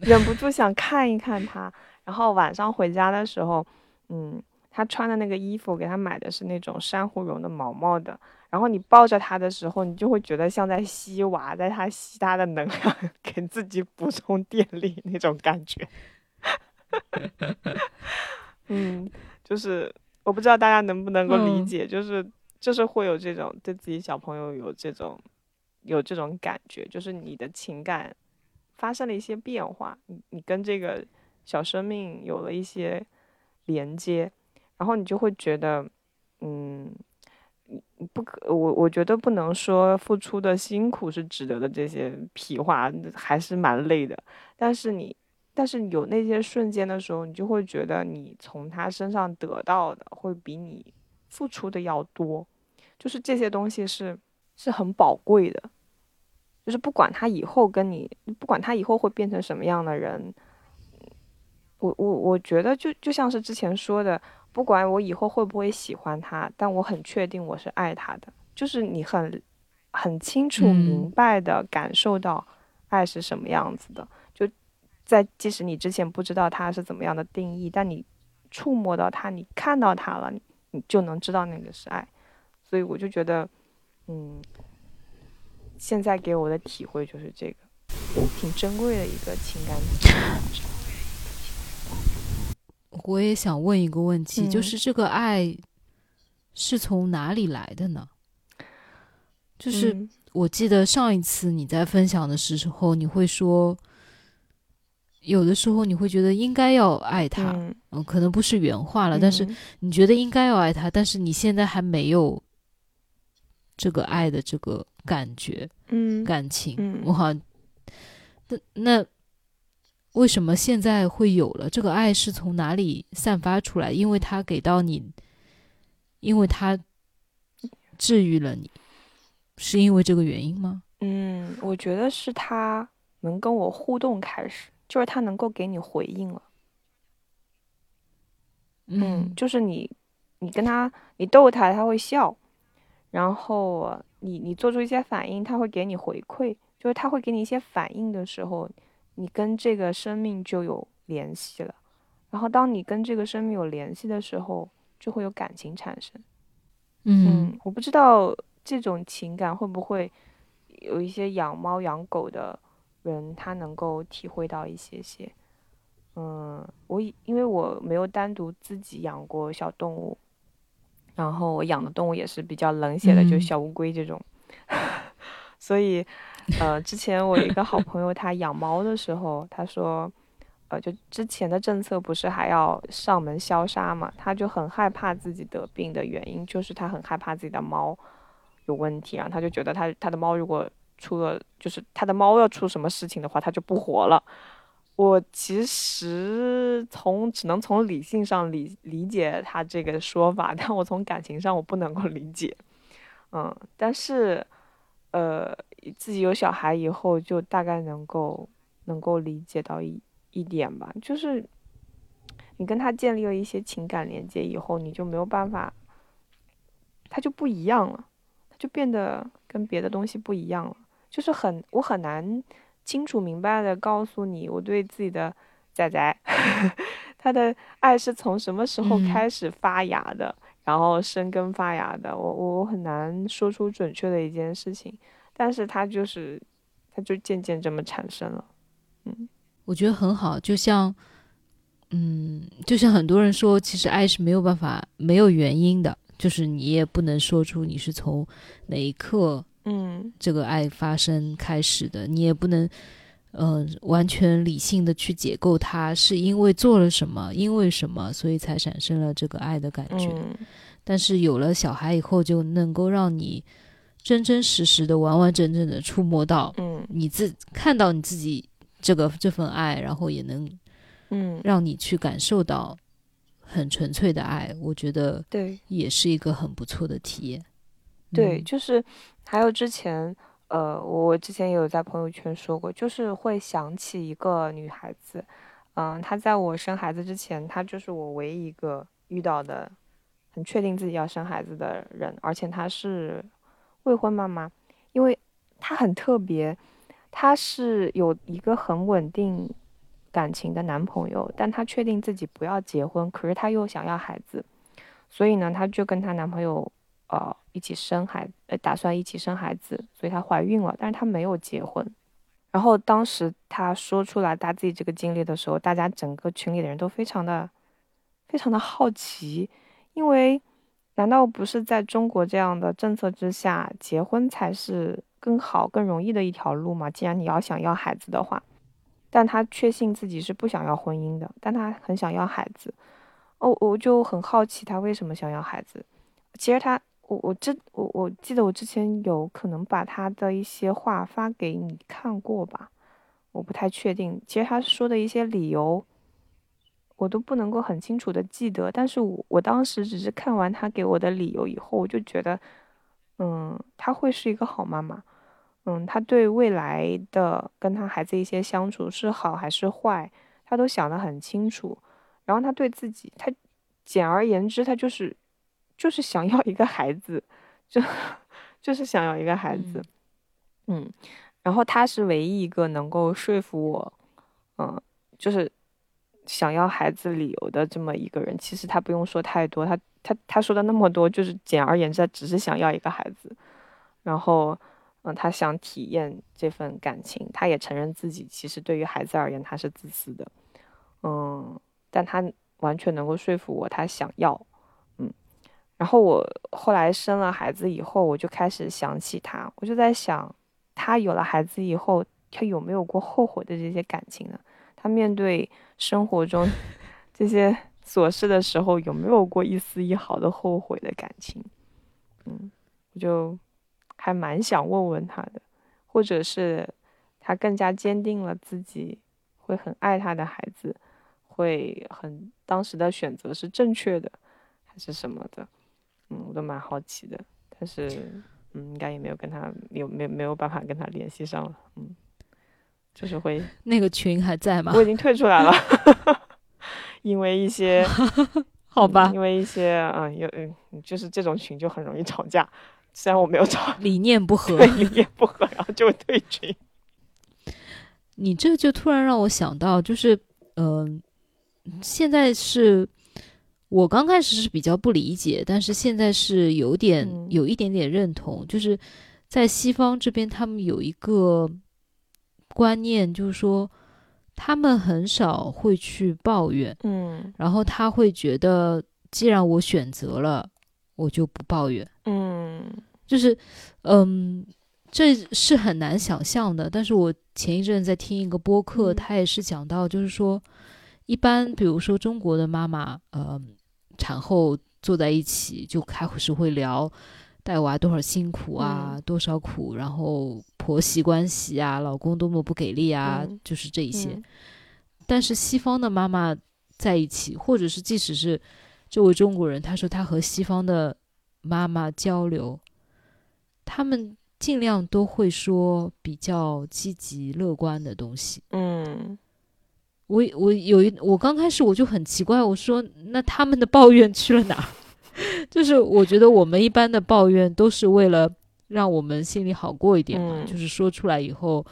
忍不住想看一看他，然后晚上回家的时候，嗯。他穿的那个衣服，给他买的是那种珊瑚绒的毛毛的，然后你抱着他的时候，你就会觉得像在吸娃，在他吸他的能量，给自己补充电力那种感觉。嗯，就是我不知道大家能不能够理解，嗯、就是就是会有这种对自己小朋友有这种有这种感觉，就是你的情感发生了一些变化，你你跟这个小生命有了一些连接。然后你就会觉得，嗯，不可，我我觉得不能说付出的辛苦是值得的，这些屁话还是蛮累的。但是你，但是有那些瞬间的时候，你就会觉得你从他身上得到的会比你付出的要多，就是这些东西是是很宝贵的，就是不管他以后跟你，不管他以后会变成什么样的人，我我我觉得就就像是之前说的。不管我以后会不会喜欢他，但我很确定我是爱他的。就是你很很清楚明白的感受到爱是什么样子的，嗯、就在即使你之前不知道他是怎么样的定义，但你触摸到他，你看到他了，你你就能知道那个是爱。所以我就觉得，嗯，现在给我的体会就是这个，挺珍贵的一个情感体验。我也想问一个问题，嗯、就是这个爱是从哪里来的呢？就是我记得上一次你在分享的时候，你会说有的时候你会觉得应该要爱他，嗯呃、可能不是原话了，嗯、但是你觉得应该要爱他，但是你现在还没有这个爱的这个感觉，嗯、感情，嗯、我好像那那为什么现在会有了这个爱是从哪里散发出来？因为它给到你，因为它治愈了你，是因为这个原因吗？嗯，我觉得是它能跟我互动开始，就是它能够给你回应了。嗯，嗯就是你，你跟他，你逗他，他会笑，然后你你做出一些反应，他会给你回馈，就是他会给你一些反应的时候。你跟这个生命就有联系了，然后当你跟这个生命有联系的时候，就会有感情产生。嗯, 嗯，我不知道这种情感会不会有一些养猫养狗的人，他能够体会到一些些。嗯，我因为我没有单独自己养过小动物，然后我养的动物也是比较冷血的，嗯、就是小乌龟这种，所以。呃，之前我有一个好朋友，他养猫的时候，他说，呃，就之前的政策不是还要上门消杀嘛，他就很害怕自己得病的原因，就是他很害怕自己的猫有问题，然后他就觉得他他的猫如果出了，就是他的猫要出什么事情的话，他就不活了。我其实从只能从理性上理理解他这个说法，但我从感情上我不能够理解。嗯，但是。呃，自己有小孩以后，就大概能够能够理解到一一点吧，就是你跟他建立了一些情感连接以后，你就没有办法，他就不一样了，他就变得跟别的东西不一样了，就是很我很难清楚明白的告诉你我对自己的仔仔他的爱是从什么时候开始发芽的、嗯、然后生根发芽的，我我很难说出准确的一件事情，但是他就是他就渐渐这么产生了。嗯，我觉得很好，就像嗯，就像很多人说其实爱是没有办法没有原因的，就是你也不能说出你是从哪一刻嗯这个爱发生开始的，你也不能呃完全理性的去解构它是因为做了什么因为什么所以才产生了这个爱的感觉、嗯、但是有了小孩以后就能够让你真真实实的完完整整的触摸到嗯你自看到你自己这个这份爱，然后也能嗯让你去感受到很纯粹的爱，我觉得对也是一个很不错的体验。对、嗯、就是还有之前呃我之前也有在朋友圈说过，就是会想起一个女孩子，嗯、呃、她在我生孩子之前她就是我唯一一个遇到的很确定自己要生孩子的人，而且她是未婚妈妈。因为她很特别，她是有一个很稳定感情的男朋友，但她确定自己不要结婚，可是她又想要孩子，所以呢她就跟她男朋友呃一起生孩子、呃、打算一起生孩子，所以她怀孕了，但是她没有结婚。然后当时她说出来她自己这个经历的时候，大家整个群里的人都非常的非常的好奇，因为难道不是在中国这样的政策之下结婚才是更好更容易的一条路吗？既然你要想要孩子的话，但她确信自己是不想要婚姻的，但她很想要孩子。哦，我就很好奇她为什么想要孩子。其实她，我我这我我记得我之前有可能把她的一些话发给你看过吧，我不太确定。其实她说的一些理由，我都不能够很清楚的记得。但是我我当时只是看完她给我的理由以后，我就觉得，嗯，她会是一个好妈妈。嗯，他对未来的跟他孩子一些相处是好还是坏，他都想得很清楚。然后他对自己，他简而言之，他就是就是想要一个孩子，就就是想要一个孩子。嗯，嗯，然后他是唯一一个能够说服我，嗯，就是想要孩子理由的这么一个人。其实他不用说太多，他他他说的那么多，就是简而言之，他只是想要一个孩子，然后。嗯，他想体验这份感情，他也承认自己其实对于孩子而言他是自私的，嗯，但他完全能够说服我他想要，嗯，然后我后来生了孩子以后，我就开始想起他，我就在想，他有了孩子以后，他有没有过后悔的这些感情呢？他面对生活中这些琐事的时候，有没有过一丝一毫的后悔的感情？嗯，我就。还蛮想问问他的，或者是他更加坚定了自己会很爱他的孩子，会很当时的选择是正确的还是什么的。嗯，我都蛮好奇的，但是嗯，应该也没有跟他有没有没有办法跟他联系上了。嗯，就是会那个群还在吗？我已经退出来了，因为一些好吧、嗯，因为一些嗯有嗯就是这种群就很容易吵架。虽然我没有吵，理念不合理念不合然后就退群。你这就突然让我想到，就是呃，现在是我刚开始是比较不理解，但是现在是有点、嗯、有一点点认同。就是在西方这边他们有一个观念，就是说他们很少会去抱怨，嗯，然后他会觉得既然我选择了我就不抱怨。嗯，就是嗯这是很难想象的。但是我前一阵在听一个播客，他、嗯、也是讲到，就是说一般比如说中国的妈妈呃产后坐在一起就开始会聊带娃多少辛苦啊、嗯、多少苦，然后婆媳关系啊，老公多么不给力啊、嗯、就是这一些、嗯、但是西方的妈妈在一起，或者是即使是这位中国人，他说他和西方的妈妈交流，他们尽量都会说比较积极乐观的东西。嗯，我我有一我刚开始我就很奇怪，我说那他们的抱怨去了哪儿？就是我觉得我们一般的抱怨都是为了让我们心里好过一点嘛，嗯、就是说出来以后，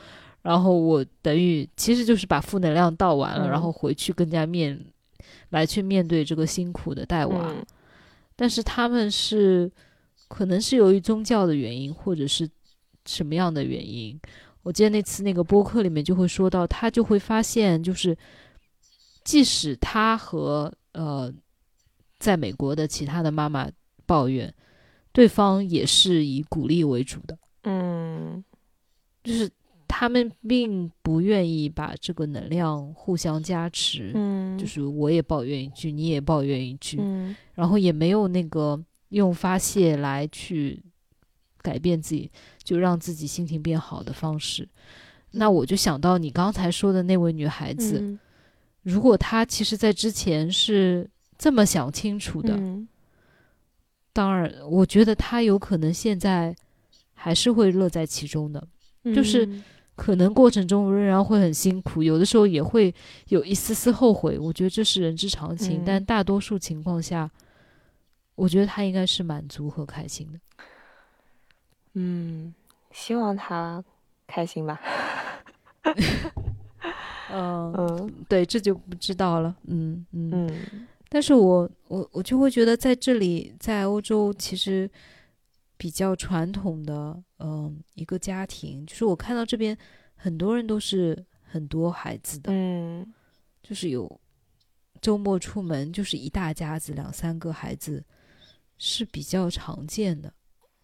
然后我等于其实就是把负能量倒完了、嗯、然后回去更加面来去面对这个辛苦的带娃、嗯、但是他们是可能是由于宗教的原因或者是什么样的原因，我记得那次那个播客里面就会说到，他就会发现就是即使他和呃在美国的其他的妈妈抱怨，对方也是以鼓励为主的，嗯，就是他们并不愿意把这个能量互相加持，嗯，就是我也抱怨一句你也抱怨一句、嗯、然后也没有那个用发泄来去改变自己就让自己心情变好的方式。那我就想到你刚才说的那位女孩子、嗯、如果她其实在之前是这么想清楚的、嗯、当然我觉得她有可能现在还是会乐在其中的、嗯、就是可能过程中仍然会很辛苦，有的时候也会有一丝丝后悔，我觉得这是人之常情、嗯、但大多数情况下我觉得她应该是满足和开心的。嗯，希望她开心吧。嗯, 嗯，对，这就不知道了。嗯 嗯, 嗯，但是我我我就会觉得在这里，在欧洲其实比较传统的，嗯，一个家庭，就是我看到这边很多人都是很多孩子的，嗯，就是有周末出门就是一大家子两三个孩子是比较常见的。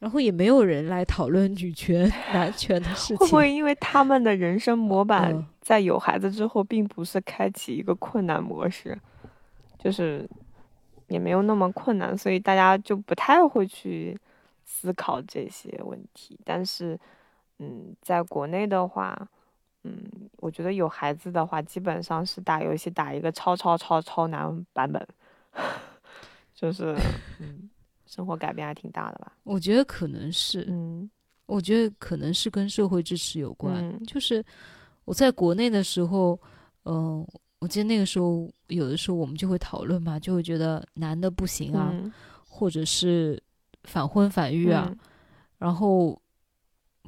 然后也没有人来讨论女权男权的事情。会不会因为他们的人生模板在有孩子之后并不是开启一个困难模式、嗯、就是也没有那么困难，所以大家就不太会去思考这些问题。但是嗯，在国内的话，嗯，我觉得有孩子的话基本上是打游戏打一个超超超超难版本。就是嗯生活改变还挺大的吧，我觉得可能是，嗯，我觉得可能是跟社会支持有关、嗯、就是我在国内的时候，嗯、呃，我记得那个时候有的时候我们就会讨论嘛，就会觉得男的不行啊、嗯、或者是反婚反育啊、嗯、然后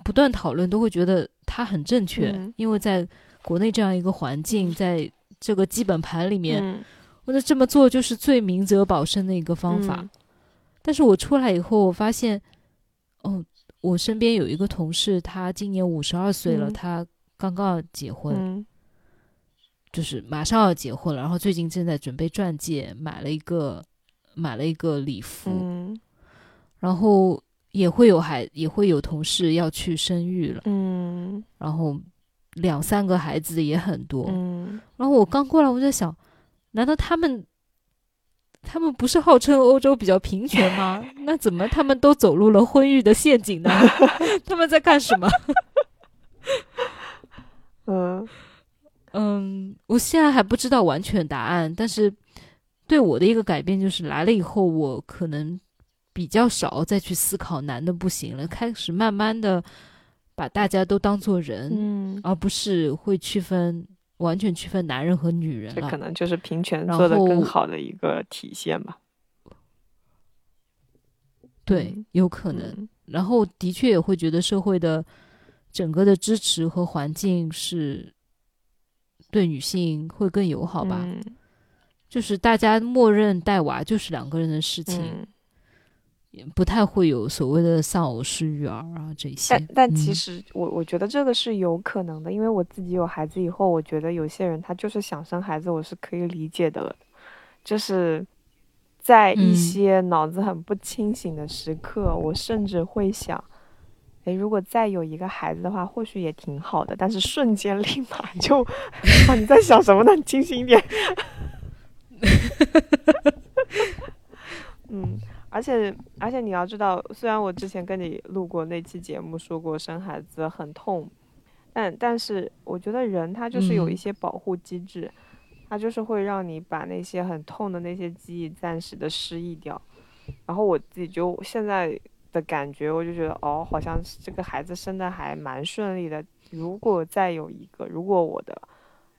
不断讨论都会觉得他很正确、嗯、因为在国内这样一个环境，在这个基本盘里面、嗯、我觉得这么做就是最明哲保身的一个方法、嗯，但是我出来以后我发现，哦，我身边有一个同事，他今年五十二岁了、嗯、他刚刚要结婚、嗯、就是马上要结婚了，然后最近正在准备钻戒，买了一个买了一个礼服、嗯、然后也会有孩也会有同事要去生育了，嗯，然后两三个孩子也很多、嗯、然后我刚过来我就在想，难道他们他们不是号称欧洲比较平权吗？那怎么他们都走入了婚育的陷阱呢？他们在干什么？嗯嗯，我现在还不知道完全答案，但是对我的一个改变就是来了以后，我可能比较少再去思考男的不行了，开始慢慢的把大家都当作人，嗯，而不是会区分。完全区分男人和女人了，这可能就是平权做得更好的一个体现吧。对，有可能、嗯、然后的确也会觉得社会的整个的支持和环境是对女性会更友好吧、嗯、就是大家默认带娃就是两个人的事情、嗯、也不太会有所谓的丧偶式育儿啊这些。但但其实我、嗯、我觉得这个是有可能的，因为我自己有孩子以后，我觉得有些人他就是想生孩子，我是可以理解的。就是在一些脑子很不清醒的时刻、嗯、我甚至会想，诶，如果再有一个孩子的话或许也挺好的，但是瞬间立马就啊你在想什么呢，你清醒一点。嗯，而且而且你要知道，虽然我之前跟你录过那期节目说过生孩子很痛，但但是我觉得人他就是有一些保护机制、嗯、他就是会让你把那些很痛的那些记忆暂时的失忆掉。然后我自己就现在的感觉，我就觉得哦，好像这个孩子生的还蛮顺利的。如果再有一个，如果我的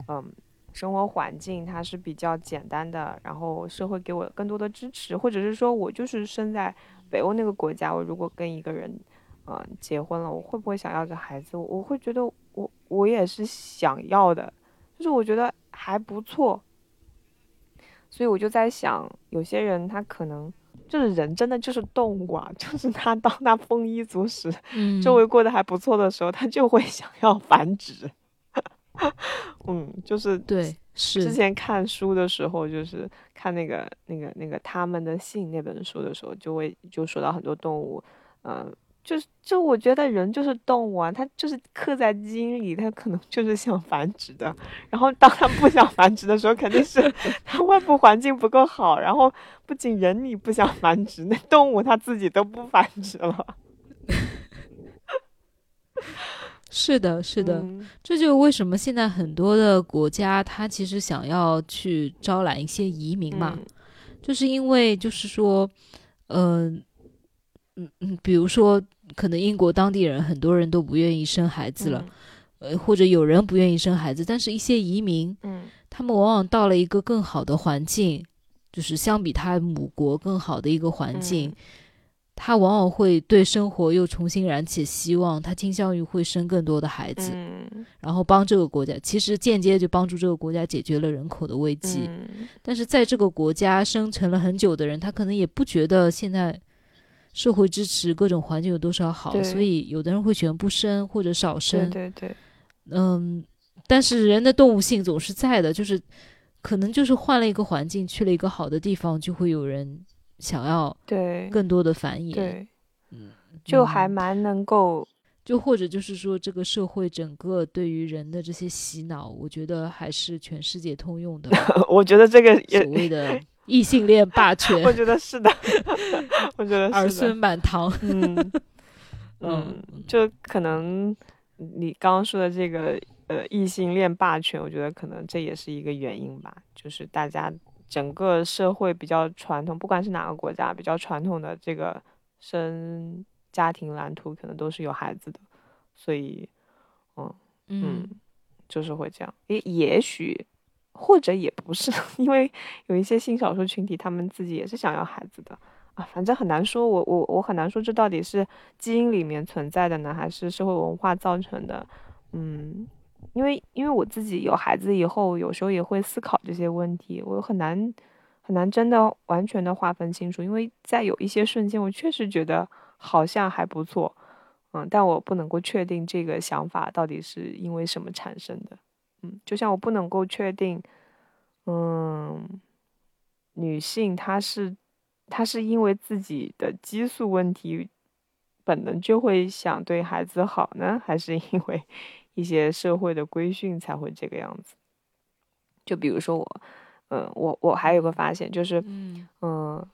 嗯生活环境它是比较简单的，然后社会给我更多的支持，或者是说我就是生在北欧那个国家，我如果跟一个人、呃、结婚了，我会不会想要个孩子？我会觉得我我我也是想要的，就是我觉得还不错。所以我就在想，有些人他可能就是人真的就是动物啊，就是他当他丰衣足食，嗯、周围过得还不错的时候，他就会想要繁殖。嗯，就是对，是之前看书的时候，就是看那个那个那个他们的信那本书的时候，就会就说到很多动物，嗯、呃，就是就我觉得人就是动物啊，他就是刻在基因里，他可能就是想繁殖的。然后当他不想繁殖的时候，肯定是他外部环境不够好，然后不仅人你不想繁殖，那动物它自己都不繁殖了。是的是的、嗯、这就是为什么现在很多的国家它其实想要去招揽一些移民嘛、嗯、就是因为就是说呃嗯嗯比如说可能英国当地人很多人都不愿意生孩子了、嗯、呃或者有人不愿意生孩子，但是一些移民嗯他们往往到了一个更好的环境，就是相比他母国更好的一个环境、嗯他往往会对生活又重新燃起希望，他倾向于会生更多的孩子、嗯、然后帮这个国家，其实间接就帮助这个国家解决了人口的危机、嗯、但是在这个国家生存了很久的人，他可能也不觉得现在社会支持各种环境有多少好，所以有的人会选不生或者少生，对对对，嗯，但是人的动物性总是在的，就是可能就是换了一个环境，去了一个好的地方，就会有人想要对更多的繁衍，对，嗯，就还蛮能够，就或者就是说这个社会整个对于人的这些洗脑，我觉得还是全世界通用的。我觉得这个所谓的异性恋霸权，我觉得是的，我觉得是的儿孙满堂。嗯嗯，就可能你刚刚说的这个呃异性恋霸权，我觉得可能这也是一个原因吧，就是大家。整个社会比较传统，不管是哪个国家，比较传统的这个生家庭蓝图可能都是有孩子的，所以嗯 嗯, 嗯就是会这样，也也许或者也不是，因为有一些性少数群体他们自己也是想要孩子的啊，反正很难说，我我我很难说这到底是基因里面存在的呢，还是社会文化造成的。嗯，因为因为我自己有孩子以后，有时候也会思考这些问题，我很难很难真的完全的划分清楚，因为在有一些瞬间我确实觉得好像还不错，嗯，但我不能够确定这个想法到底是因为什么产生的。嗯，就像我不能够确定嗯女性她是她是因为自己的激素问题本能就会想对孩子好呢，还是因为一些社会的规训才会这个样子。就比如说我，嗯，我我还有个发现就是，嗯，呃、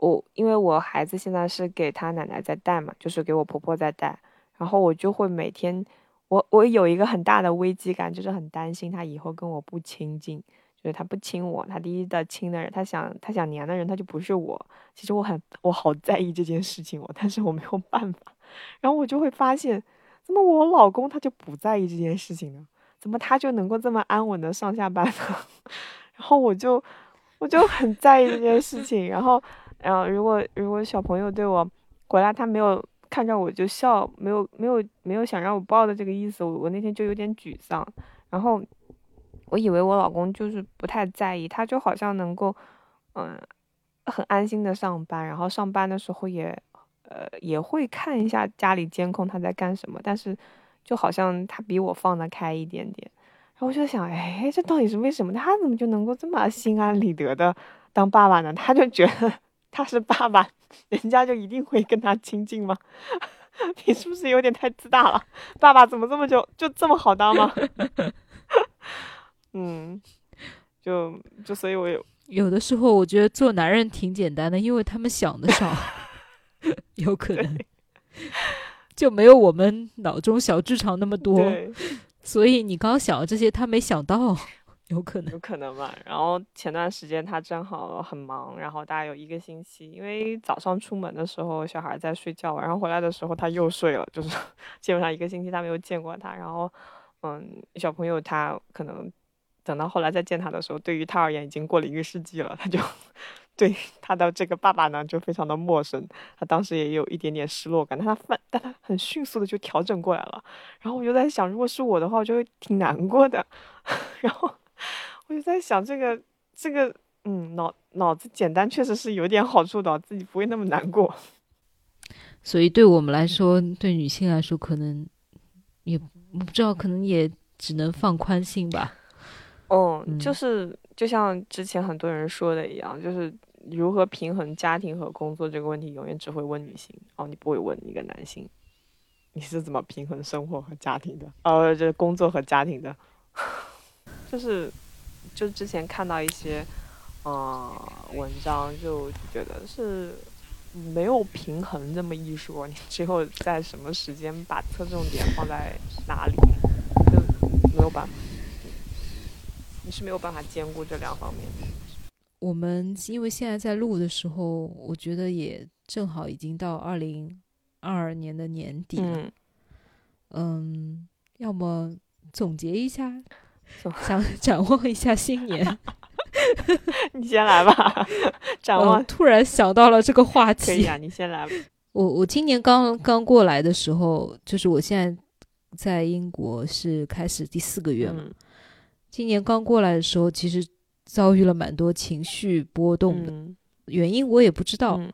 我因为我孩子现在是给他奶奶在带嘛，就是给我婆婆在带，然后我就会每天，我我有一个很大的危机感，就是很担心他以后跟我不亲近，就是他不亲我，他第一的亲的人，他想他想黏的人，他就不是我。其实我很我好在意这件事情，我但是我没有办法，然后我就会发现。怎么我老公他就不在意这件事情呢？怎么他就能够这么安稳的上下班呢？然后我就我就很在意这件事情，然后然后如果如果小朋友对我回来他没有看着我就笑，没有没有没有想让我抱的这个意思，我我那天就有点沮丧。然后我以为我老公就是不太在意，他就好像能够嗯很安心的上班，然后上班的时候也。呃，也会看一下家里监控他在干什么，但是就好像他比我放得开一点点。然后我就想，哎，这到底是为什么？他怎么就能够这么心安理得的当爸爸呢？他就觉得他是爸爸，人家就一定会跟他亲近吗？你是不是有点太自大了？爸爸怎么这么就就这么好当吗？嗯，就就所以我有有的时候我觉得做男人挺简单的，因为他们想得少。有可能就没有我们脑中小剧场那么多，所以你刚想这些他没想到，有可能有可能吧。然后前段时间他正好很忙，然后大概有一个星期，因为早上出门的时候小孩在睡觉，然后回来的时候他又睡了，就是基本上一个星期他没有见过他。然后嗯，小朋友他可能等到后来再见他的时候，对于他而言已经过了一个世纪了，他就对他的这个爸爸呢就非常的陌生，他当时也有一点点失落感，但他反但他很迅速的就调整过来了。然后我就在想，如果是我的话，我就会挺难过的。然后我就在想，这个这个嗯脑脑子简单确实是有点好处的，自己不会那么难过。所以对我们来说，对女性来说，可能也我不知道，可能也只能放宽心吧。哦、嗯，就是就像之前很多人说的一样，就是如何平衡家庭和工作这个问题，永远只会问女性哦，你不会问一个男性，你是怎么平衡生活和家庭的？呃，这工作和家庭的，就是就之前看到一些呃文章，就觉得是没有平衡这么一说，你只有在什么时间把侧重点放在哪里，就没有办法。你是没有办法兼顾这两方面的。我们因为现在在录的时候，我觉得也正好已经到二零二二年的年底了。嗯, 嗯，要么总结一下，想展望一下新年。你先来吧，展望、嗯。突然想到了这个话题。可以啊，你先来吧。我我今年刚刚过来的时候，就是我现在在英国是开始第四个月嘛。嗯，今年刚过来的时候其实遭遇了蛮多情绪波动的、嗯、原因我也不知道， 嗯,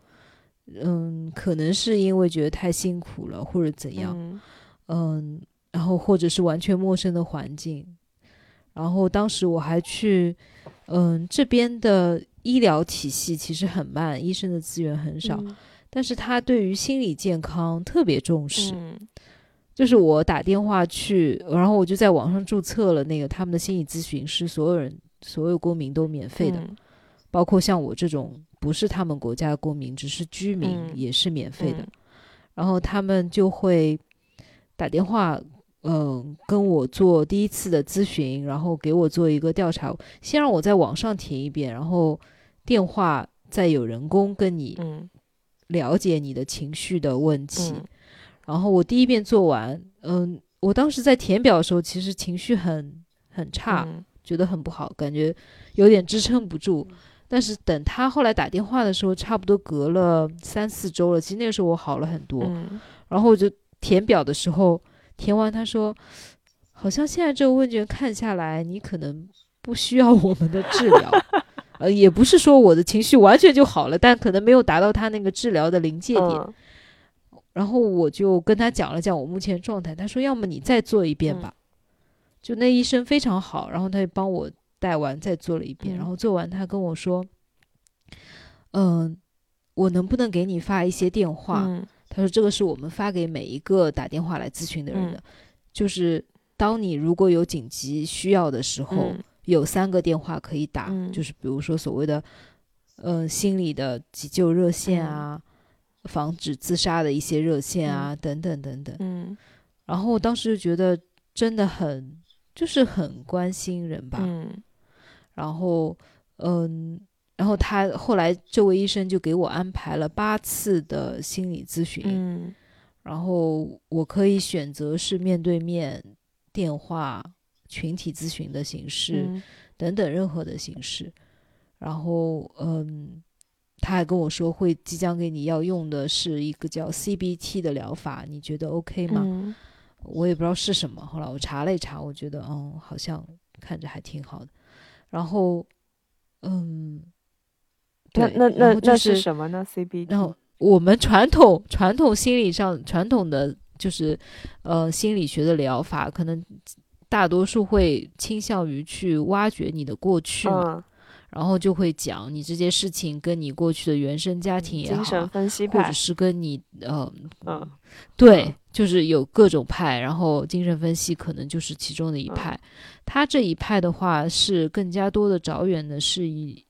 嗯，可能是因为觉得太辛苦了或者怎样， 嗯, 嗯，然后或者是完全陌生的环境，然后当时我还去嗯这边的医疗体系其实很慢，医生的资源很少、嗯、但是他对于心理健康特别重视、嗯，就是我打电话去，然后我就在网上注册了那个他们的心理咨询师，所有人所有公民都免费的、嗯、包括像我这种不是他们国家的公民只是居民也是免费的、嗯嗯、然后他们就会打电话嗯、呃，跟我做第一次的咨询，然后给我做一个调查，先让我在网上填一遍，然后电话再有人工跟你了解你的情绪的问题、嗯嗯，然后我第一遍做完，嗯，我当时在填表的时候，其实情绪很很差、嗯，觉得很不好，感觉有点支撑不住。但是等他后来打电话的时候，差不多隔了三四周了，其实那个时候我好了很多。嗯、然后我就填表的时候，填完他说，好像现在这个问卷看下来，你可能不需要我们的治疗。呃，也不是说我的情绪完全就好了，但可能没有达到他那个治疗的临界点。嗯，然后我就跟他讲了讲我目前状态，他说要么你再做一遍吧、嗯、就那医生非常好，然后他就帮我带完再做了一遍、嗯、然后做完他跟我说嗯、呃，我能不能给你发一些电话、嗯、他说这个是我们发给每一个打电话来咨询的人的、嗯、就是当你如果有紧急需要的时候、嗯、有三个电话可以打、嗯、就是比如说所谓的呃心理的急救热线啊、嗯，防止自杀的一些热线啊、嗯、等等等等，嗯，然后我当时就觉得真的很就是很关心人吧，嗯，然后嗯然后他后来这位医生就给我安排了八次的心理咨询，嗯，然后我可以选择是面对面、电话、群体咨询的形式、嗯、等等任何的形式，然后嗯他还跟我说会即将给你要用的是一个叫 C B T 的疗法，你觉得 OK 吗、嗯、我也不知道是什么，后来我查了一查，我觉得嗯好像看着还挺好的，然后嗯对那那那、就是、那是什么呢 C B T？ 然后我们传统传统心理上传统的就是呃心理学的疗法可能大多数会倾向于去挖掘你的过去嘛、嗯，然后就会讲你这些事情跟你过去的原生家庭也好，精神分析派，或者是跟你呃，嗯，对嗯，就是有各种派，然后精神分析可能就是其中的一派。他、嗯、这一派的话是更加多的着眼的是以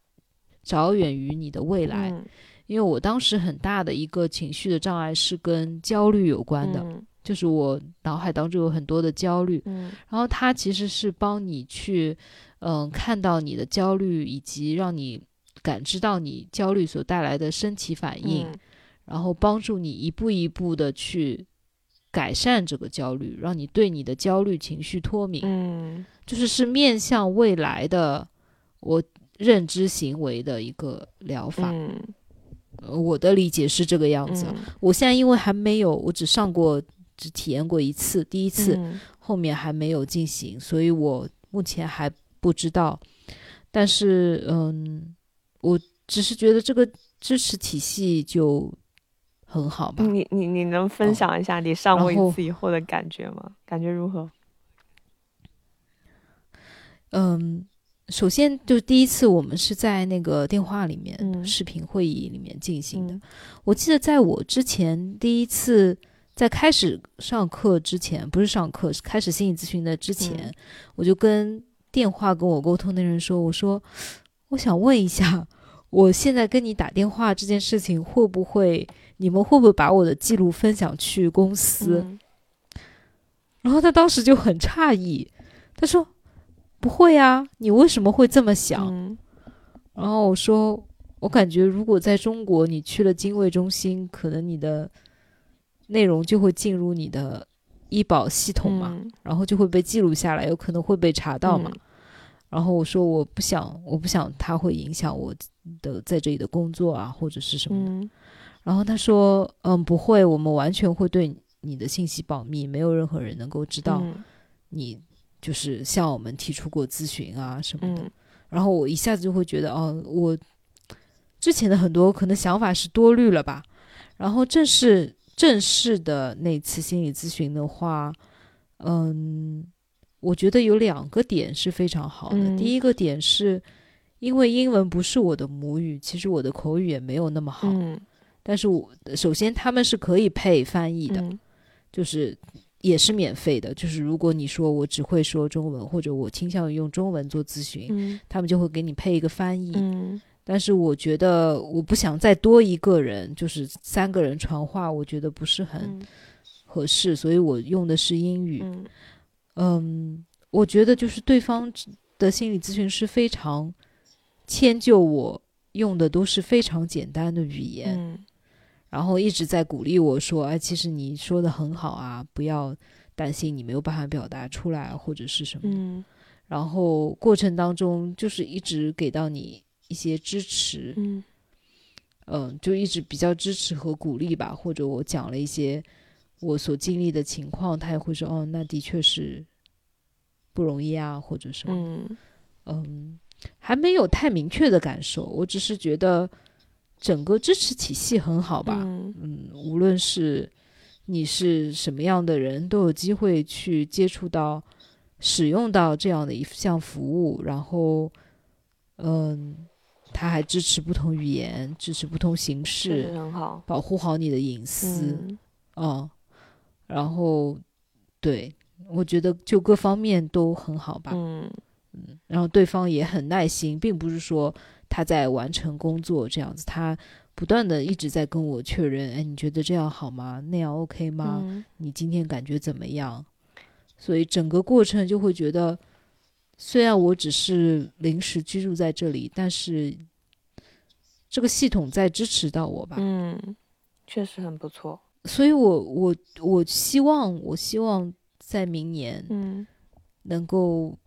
着眼于你的未来、嗯，因为我当时很大的一个情绪的障碍是跟焦虑有关的，嗯、就是我脑海当中有很多的焦虑，嗯、然后他其实是帮你去。嗯，看到你的焦虑，以及让你感知到你焦虑所带来的身体反应、嗯，然后帮助你一步一步的去改善这个焦虑，让你对你的焦虑情绪脱敏。嗯，就是是面向未来的，我认知行为的一个疗法。嗯，呃、我的理解是这个样子。嗯，我现在因为还没有，我只上过只体验过一次，第一次，嗯，后面还没有进行，所以我目前还不知道。但是嗯，我只是觉得这个支持体系就很好吧。你你你能分享一下你上过一次以后的感觉吗？哦，感觉如何？嗯，首先就是第一次我们是在那个电话里面，嗯，视频会议里面进行的。嗯，我记得在我之前第一次在开始上课之前，不是上课，是开始心理咨询的之前，嗯，我就跟电话跟我沟通的人说，我说我想问一下，我现在跟你打电话这件事情会不会，你们会不会把我的记录分享去公司？嗯，然后他当时就很诧异，他说不会啊，你为什么会这么想？嗯，然后我说我感觉如果在中国你去了精卫中心，可能你的内容就会进入你的医保系统嘛，嗯，然后就会被记录下来，有可能会被查到嘛。嗯，然后我说我不想我不想它会影响我的在这里的工作啊或者是什么的。嗯，然后他说嗯，不会，我们完全会对你的信息保密，没有任何人能够知道你就是向我们提出过咨询啊什么的。嗯，然后我一下子就会觉得哦，我之前的很多可能想法是多虑了吧。然后正式正式的那次心理咨询的话，嗯，我觉得有两个点是非常好的。嗯，第一个点是因为英文不是我的母语，其实我的口语也没有那么好。嗯，但是我首先他们是可以配翻译的。嗯，就是也是免费的，就是如果你说我只会说中文，或者我倾向于用中文做咨询，嗯，他们就会给你配一个翻译。嗯，但是我觉得我不想再多一个人，就是三个人传话，我觉得不是很合适。嗯，所以我用的是英语。嗯嗯，我觉得就是对方的心理咨询师非常迁就我，用的都是非常简单的语言。嗯，然后一直在鼓励我说，哎，其实你说的很好啊，不要担心你没有办法表达出来或者是什么的。嗯，然后过程当中就是一直给到你一些支持。嗯，嗯，就一直比较支持和鼓励吧。或者我讲了一些我所经历的情况，他也会说哦，那的确是不容易啊或者什么。嗯，嗯，还没有太明确的感受，我只是觉得整个支持体系很好吧。嗯，嗯，无论是你是什么样的人，都有机会去接触到使用到这样的一项服务。然后嗯，他还支持不同语言，支持不同形式，很好，保护好你的隐私。嗯，哦，然后对，我觉得就各方面都很好吧。嗯嗯，然后对方也很耐心，并不是说他在完成工作这样子，他不断的一直在跟我确认，哎，你觉得这样好吗？那样 OK 吗？嗯，你今天感觉怎么样？所以整个过程就会觉得，虽然我只是临时居住在这里，但是这个系统在支持到我吧。嗯，确实很不错。所以我我我希望我希望在明年，嗯，能够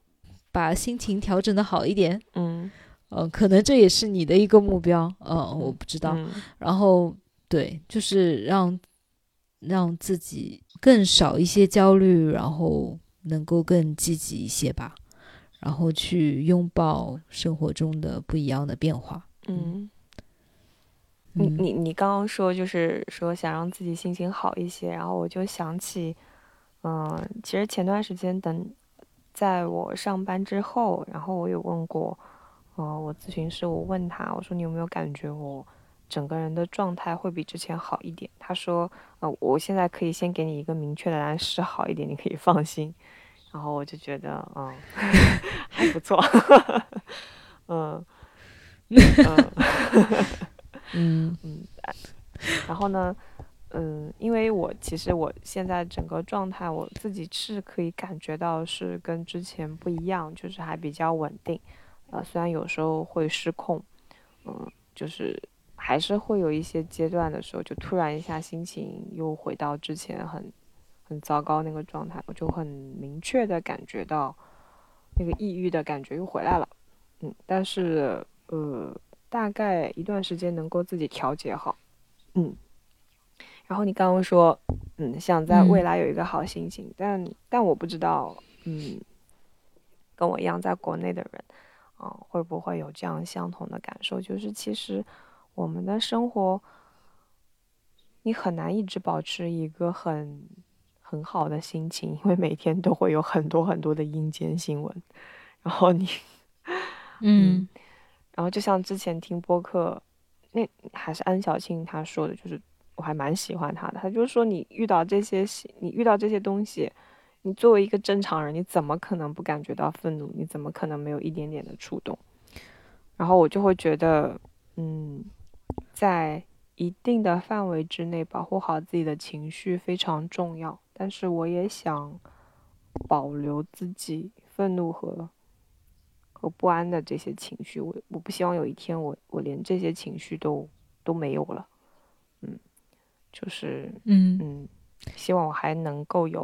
把心情调整的好一点。嗯，呃、可能这也是你的一个目标。呃、嗯，我不知道。嗯，然后对，就是让让自己更少一些焦虑，然后能够更积极一些吧，然后去拥抱生活中的不一样的变化。嗯。嗯，你你你刚刚说就是说想让自己心情好一些，然后我就想起，嗯，呃，其实前段时间等在我上班之后，然后我有问过，呃，我咨询师，我问他，我说你有没有感觉我整个人的状态会比之前好一点？他说，呃，我现在可以先给你一个明确的答案，是好一点，你可以放心。然后我就觉得，嗯，还不错，嗯，嗯。嗯嗯，然后呢，嗯，因为我其实我现在整个状态我自己是可以感觉到是跟之前不一样，就是还比较稳定，呃，虽然有时候会失控，嗯，就是还是会有一些阶段的时候，就突然一下心情又回到之前很很糟糕那个状态，我就很明确的感觉到那个抑郁的感觉又回来了，嗯，但是呃，大概一段时间能够自己调节好，嗯。然后你刚刚说，嗯，想在未嗯来有一个好心情，但但我不知道，嗯，跟我一样在国内的人，嗯、会不会有这样相同的感受？就是其实我们的生活，你很难一直保持一个很很好的心情，因为每天都会有很多很多的阴间新闻，然后你，嗯。嗯然后就像之前听播客，那还是安小庆她说的，就是我还蛮喜欢她的。她就是说，你遇到这些事，你遇到这些东西，你作为一个正常人，你怎么可能不感觉到愤怒？你怎么可能没有一点点的触动？然后我就会觉得，嗯，在一定的范围之内保护好自己的情绪非常重要，但是我也想保留自己愤怒和和不安的这些情绪，我我不希望有一天我我连这些情绪都都没有了，嗯，就是嗯，嗯，希望我还能够有，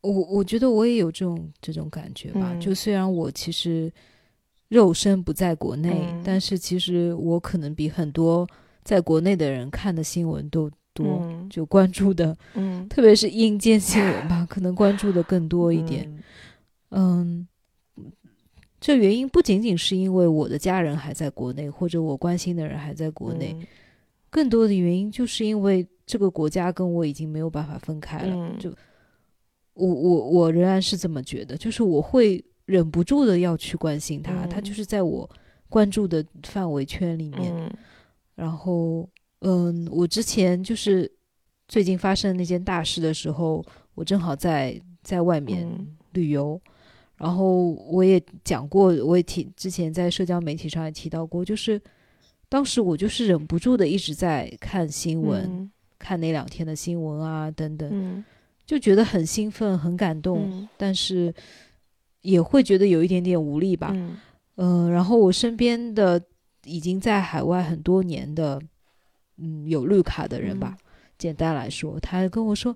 我我觉得我也有这种这种感觉吧。就嗯虽然我其实肉身不在国内，嗯但是其实我可能比很多在国内的人看的新闻都多，嗯就关注的，嗯特别是阴间新闻吧，可能关注的更多一点。嗯嗯，这原因不仅仅是因为我的家人还在国内，或者我关心的人还在国内，嗯更多的原因就是因为这个国家跟我已经没有办法分开了。嗯就我我我仍然是这么觉得，就是我会忍不住的要去关心他，他就嗯是在我关注的范围圈里面。嗯然后，嗯，我之前就是最近发生那件大事的时候，我正好在在外面嗯旅游，然后我也讲过，我也提之前在社交媒体上也提到过，就是当时我就是忍不住的一直在看新闻，嗯看那两天的新闻啊等等，嗯就觉得很兴奋、很感动，嗯但是也会觉得有一点点无力吧。嗯嗯、然后我身边的已经在海外很多年的，嗯，有绿卡的人吧，嗯简单来说，他跟我说：“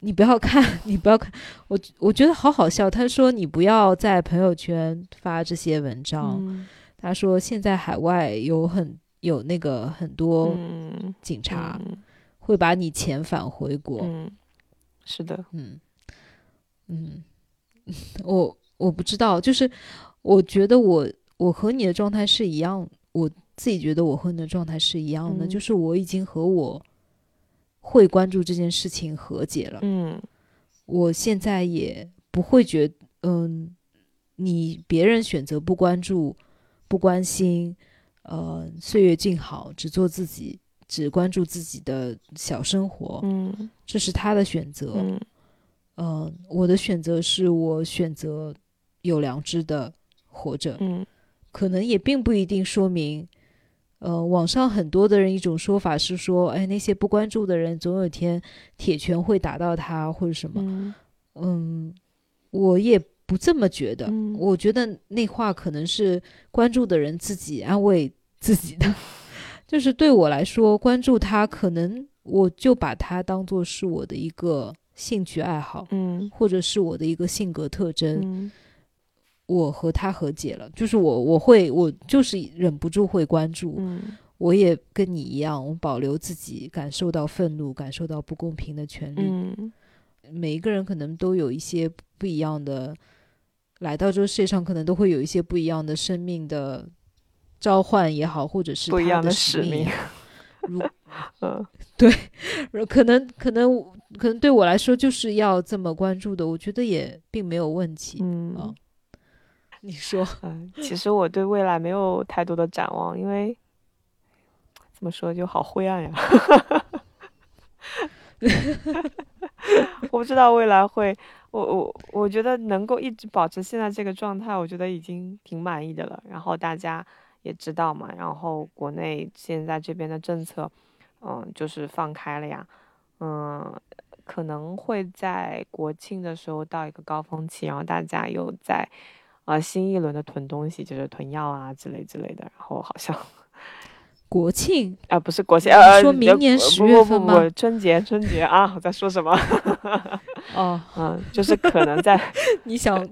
你不要看，你不要看。”我我觉得好好笑。他说：“你不要在朋友圈发这些文章。”嗯他说：“现在海外有很有那个很多嗯警察嗯会把你遣返回国。”嗯，是的，嗯嗯，我我不知道，就是我觉得我我和你的状态是一样，我自己觉得我和你的状态是一样的，就嗯是我已经和我会关注这件事情和解了，嗯我现在也不会觉嗯，你别人选择不关注、不关心，呃，岁月静好，只做自己，只关注自己的小生活，嗯这是他的选择。嗯嗯，呃我的选择是我选择有良知的活着，嗯可能也并不一定说明。呃，网上很多的人一种说法是说，哎，那些不关注的人，总有一天铁拳会打到他或者什么。嗯嗯，我也不这么觉得。嗯我觉得那话可能是关注的人自己安慰自己的，就是对我来说，关注他，可能我就把他当做是我的一个兴趣爱好，嗯或者是我的一个性格特征。嗯我和他和解了，就是我我会我就是忍不住会关注，嗯我也跟你一样，我保留自己感受到愤怒、感受到不公平的权利。嗯每一个人可能都有一些不一样的，来到这个世界上可能都会有一些不一样的生命的召唤也好，或者是不一他样的的使使命也命，好。如嗯对，可能可能可能对我来说就是要这么关注的，我觉得也并没有问题啊、嗯你说，嗯，其实我对未来没有太多的展望，因为怎么说就好灰暗呀，我不知道未来会，我我我觉得能够一直保持现在这个状态，我觉得已经挺满意的了。然后大家也知道嘛，然后国内现在这边的政策，嗯，就是放开了呀，嗯，可能会在国庆的时候到一个高峰期，然后大家又在呃新一轮的囤东西，就是囤药啊之类之类的，然后好像。国庆，啊，不是国庆，呃你呃，说呃明年不十月不不份吗？不，春节春节啊，我在说什么？哦，嗯，就是可能在你想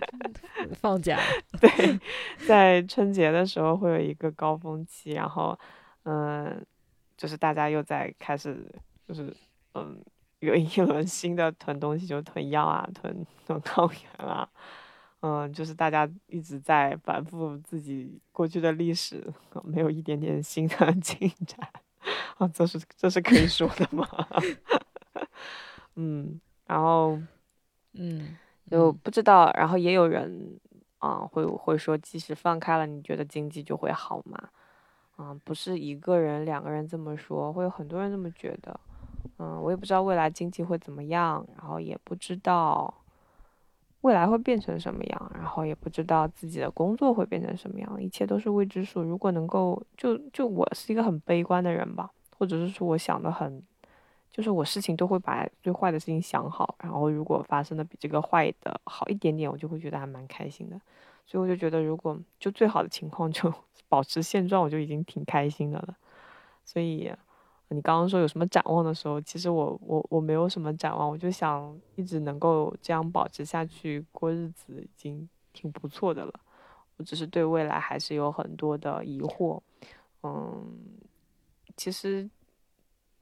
放假对，在春节的时候会有一个高峰期，然后嗯，就是大家又在开始就是嗯有一轮新的囤东西，就囤药啊，囤囤抗原啊，嗯，就是大家一直在反复自己过去的历史，没有一点点新的进展啊，这是这是可以说的吗？嗯，然后嗯，就不知道，然后也有人啊、嗯、会会说，即使放开了，你觉得经济就会好吗？啊、嗯，不是一个人两个人这么说，会有很多人这么觉得。嗯，我也不知道未来经济会怎么样，然后也不知道未来会变成什么样，然后也不知道自己的工作会变成什么样，一切都是未知数。如果能够就就我是一个很悲观的人吧，或者是说我想的很，就是我事情都会把最坏的事情想好，然后如果发生的比这个坏的好一点点，我就会觉得还蛮开心的。所以我就觉得如果就最好的情况就保持现状，我就已经挺开心的了。所以你刚刚说有什么展望的时候，其实我我我没有什么展望，我就想一直能够这样保持下去过日子，已经挺不错的了。我只是对未来还是有很多的疑惑。嗯，其实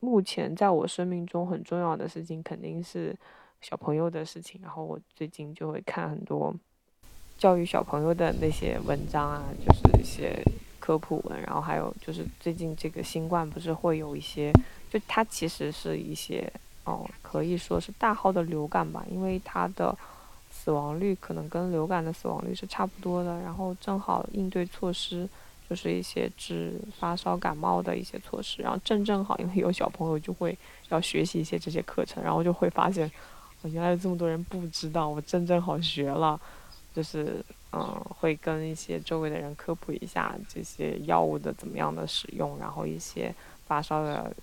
目前在我生命中很重要的事情肯定是小朋友的事情，然后我最近就会看很多教育小朋友的那些文章啊，就是一些科普文，然后还有就是最近这个新冠不是会有一些，就它其实是一些哦，可以说是大号的流感吧，因为它的死亡率可能跟流感的死亡率是差不多的，然后正好应对措施就是一些治发烧感冒的一些措施，然后正正好因为有小朋友就会要学习一些这些课程，然后就会发现哦，原来有这么多人不知道，我正正好学了，就是嗯，会跟一些周围的人科普一下这些药物的怎么样的使用，然后一些发烧的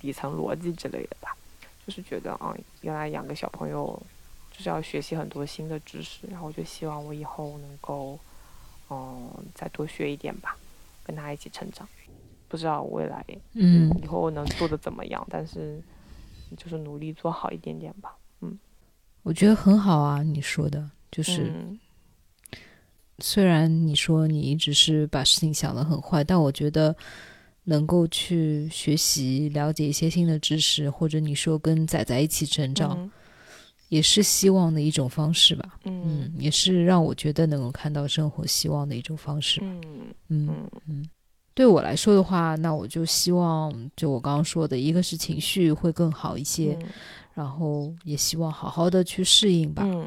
底层逻辑之类的吧。就是觉得啊、嗯，原来养个小朋友就是要学习很多新的知识，然后我就希望我以后能够嗯再多学一点吧，跟他一起成长。不知道未来嗯以后能做的怎么样，但是就是努力做好一点点吧。嗯，我觉得很好啊，你说的就是。嗯，虽然你说你一直是把事情想得很坏，但我觉得能够去学习了解一些新的知识，或者你说跟仔仔一起成长、嗯、也是希望的一种方式吧。 嗯, 嗯，也是让我觉得能够看到生活希望的一种方式。嗯嗯嗯，对我来说的话，那我就希望就我刚刚说的，一个是情绪会更好一些、嗯、然后也希望好好的去适应吧。嗯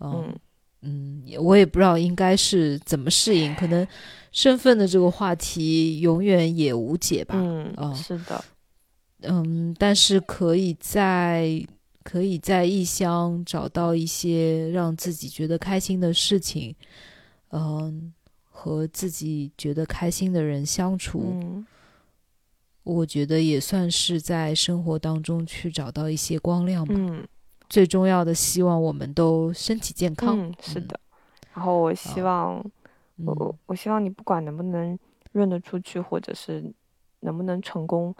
嗯嗯嗯，我也不知道应该是怎么适应，可能身份的这个话题永远也无解吧。嗯，嗯是的。嗯，但是可以在可以在异乡找到一些让自己觉得开心的事情，嗯，和自己觉得开心的人相处、嗯，我觉得也算是在生活当中去找到一些光亮吧。嗯，最重要的希望我们都身体健康。嗯，是的。然后我希望、哦、我我希望你不管能不能润得出去，或者是能不能成功，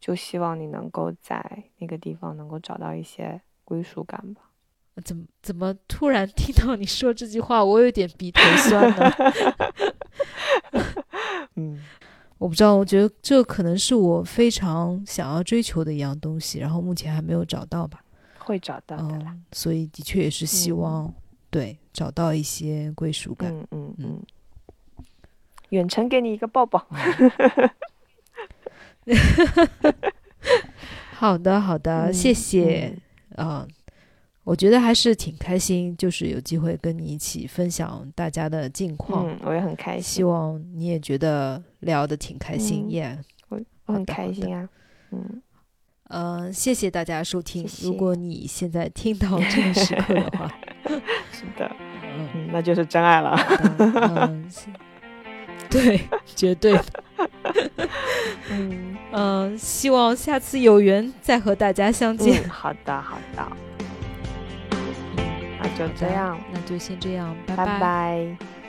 就希望你能够在那个地方能够找到一些归属感吧。怎么怎么突然听到你说这句话，我有点鼻头酸呢嗯，我不知道，我觉得这可能是我非常想要追求的一样东西，然后目前还没有找到吧。会找到的啦、嗯、所以的确也是希望、嗯、对找到一些归属感。嗯嗯嗯，远程给你一个抱抱好的好的、嗯、谢谢、嗯嗯、我觉得还是挺开心，就是有机会跟你一起分享大家的近况、嗯、我也很开心，希望你也觉得聊得挺开心、嗯 yeah、我, 我很开心啊。嗯呃，谢谢大家收听，谢谢。如果你现在听到这个时刻的话是的、嗯、那就是真爱了嗯，对，绝对嗯、呃，希望下次有缘再和大家相见、嗯、好的好的、嗯、那就这样，那就先这样，拜拜拜拜。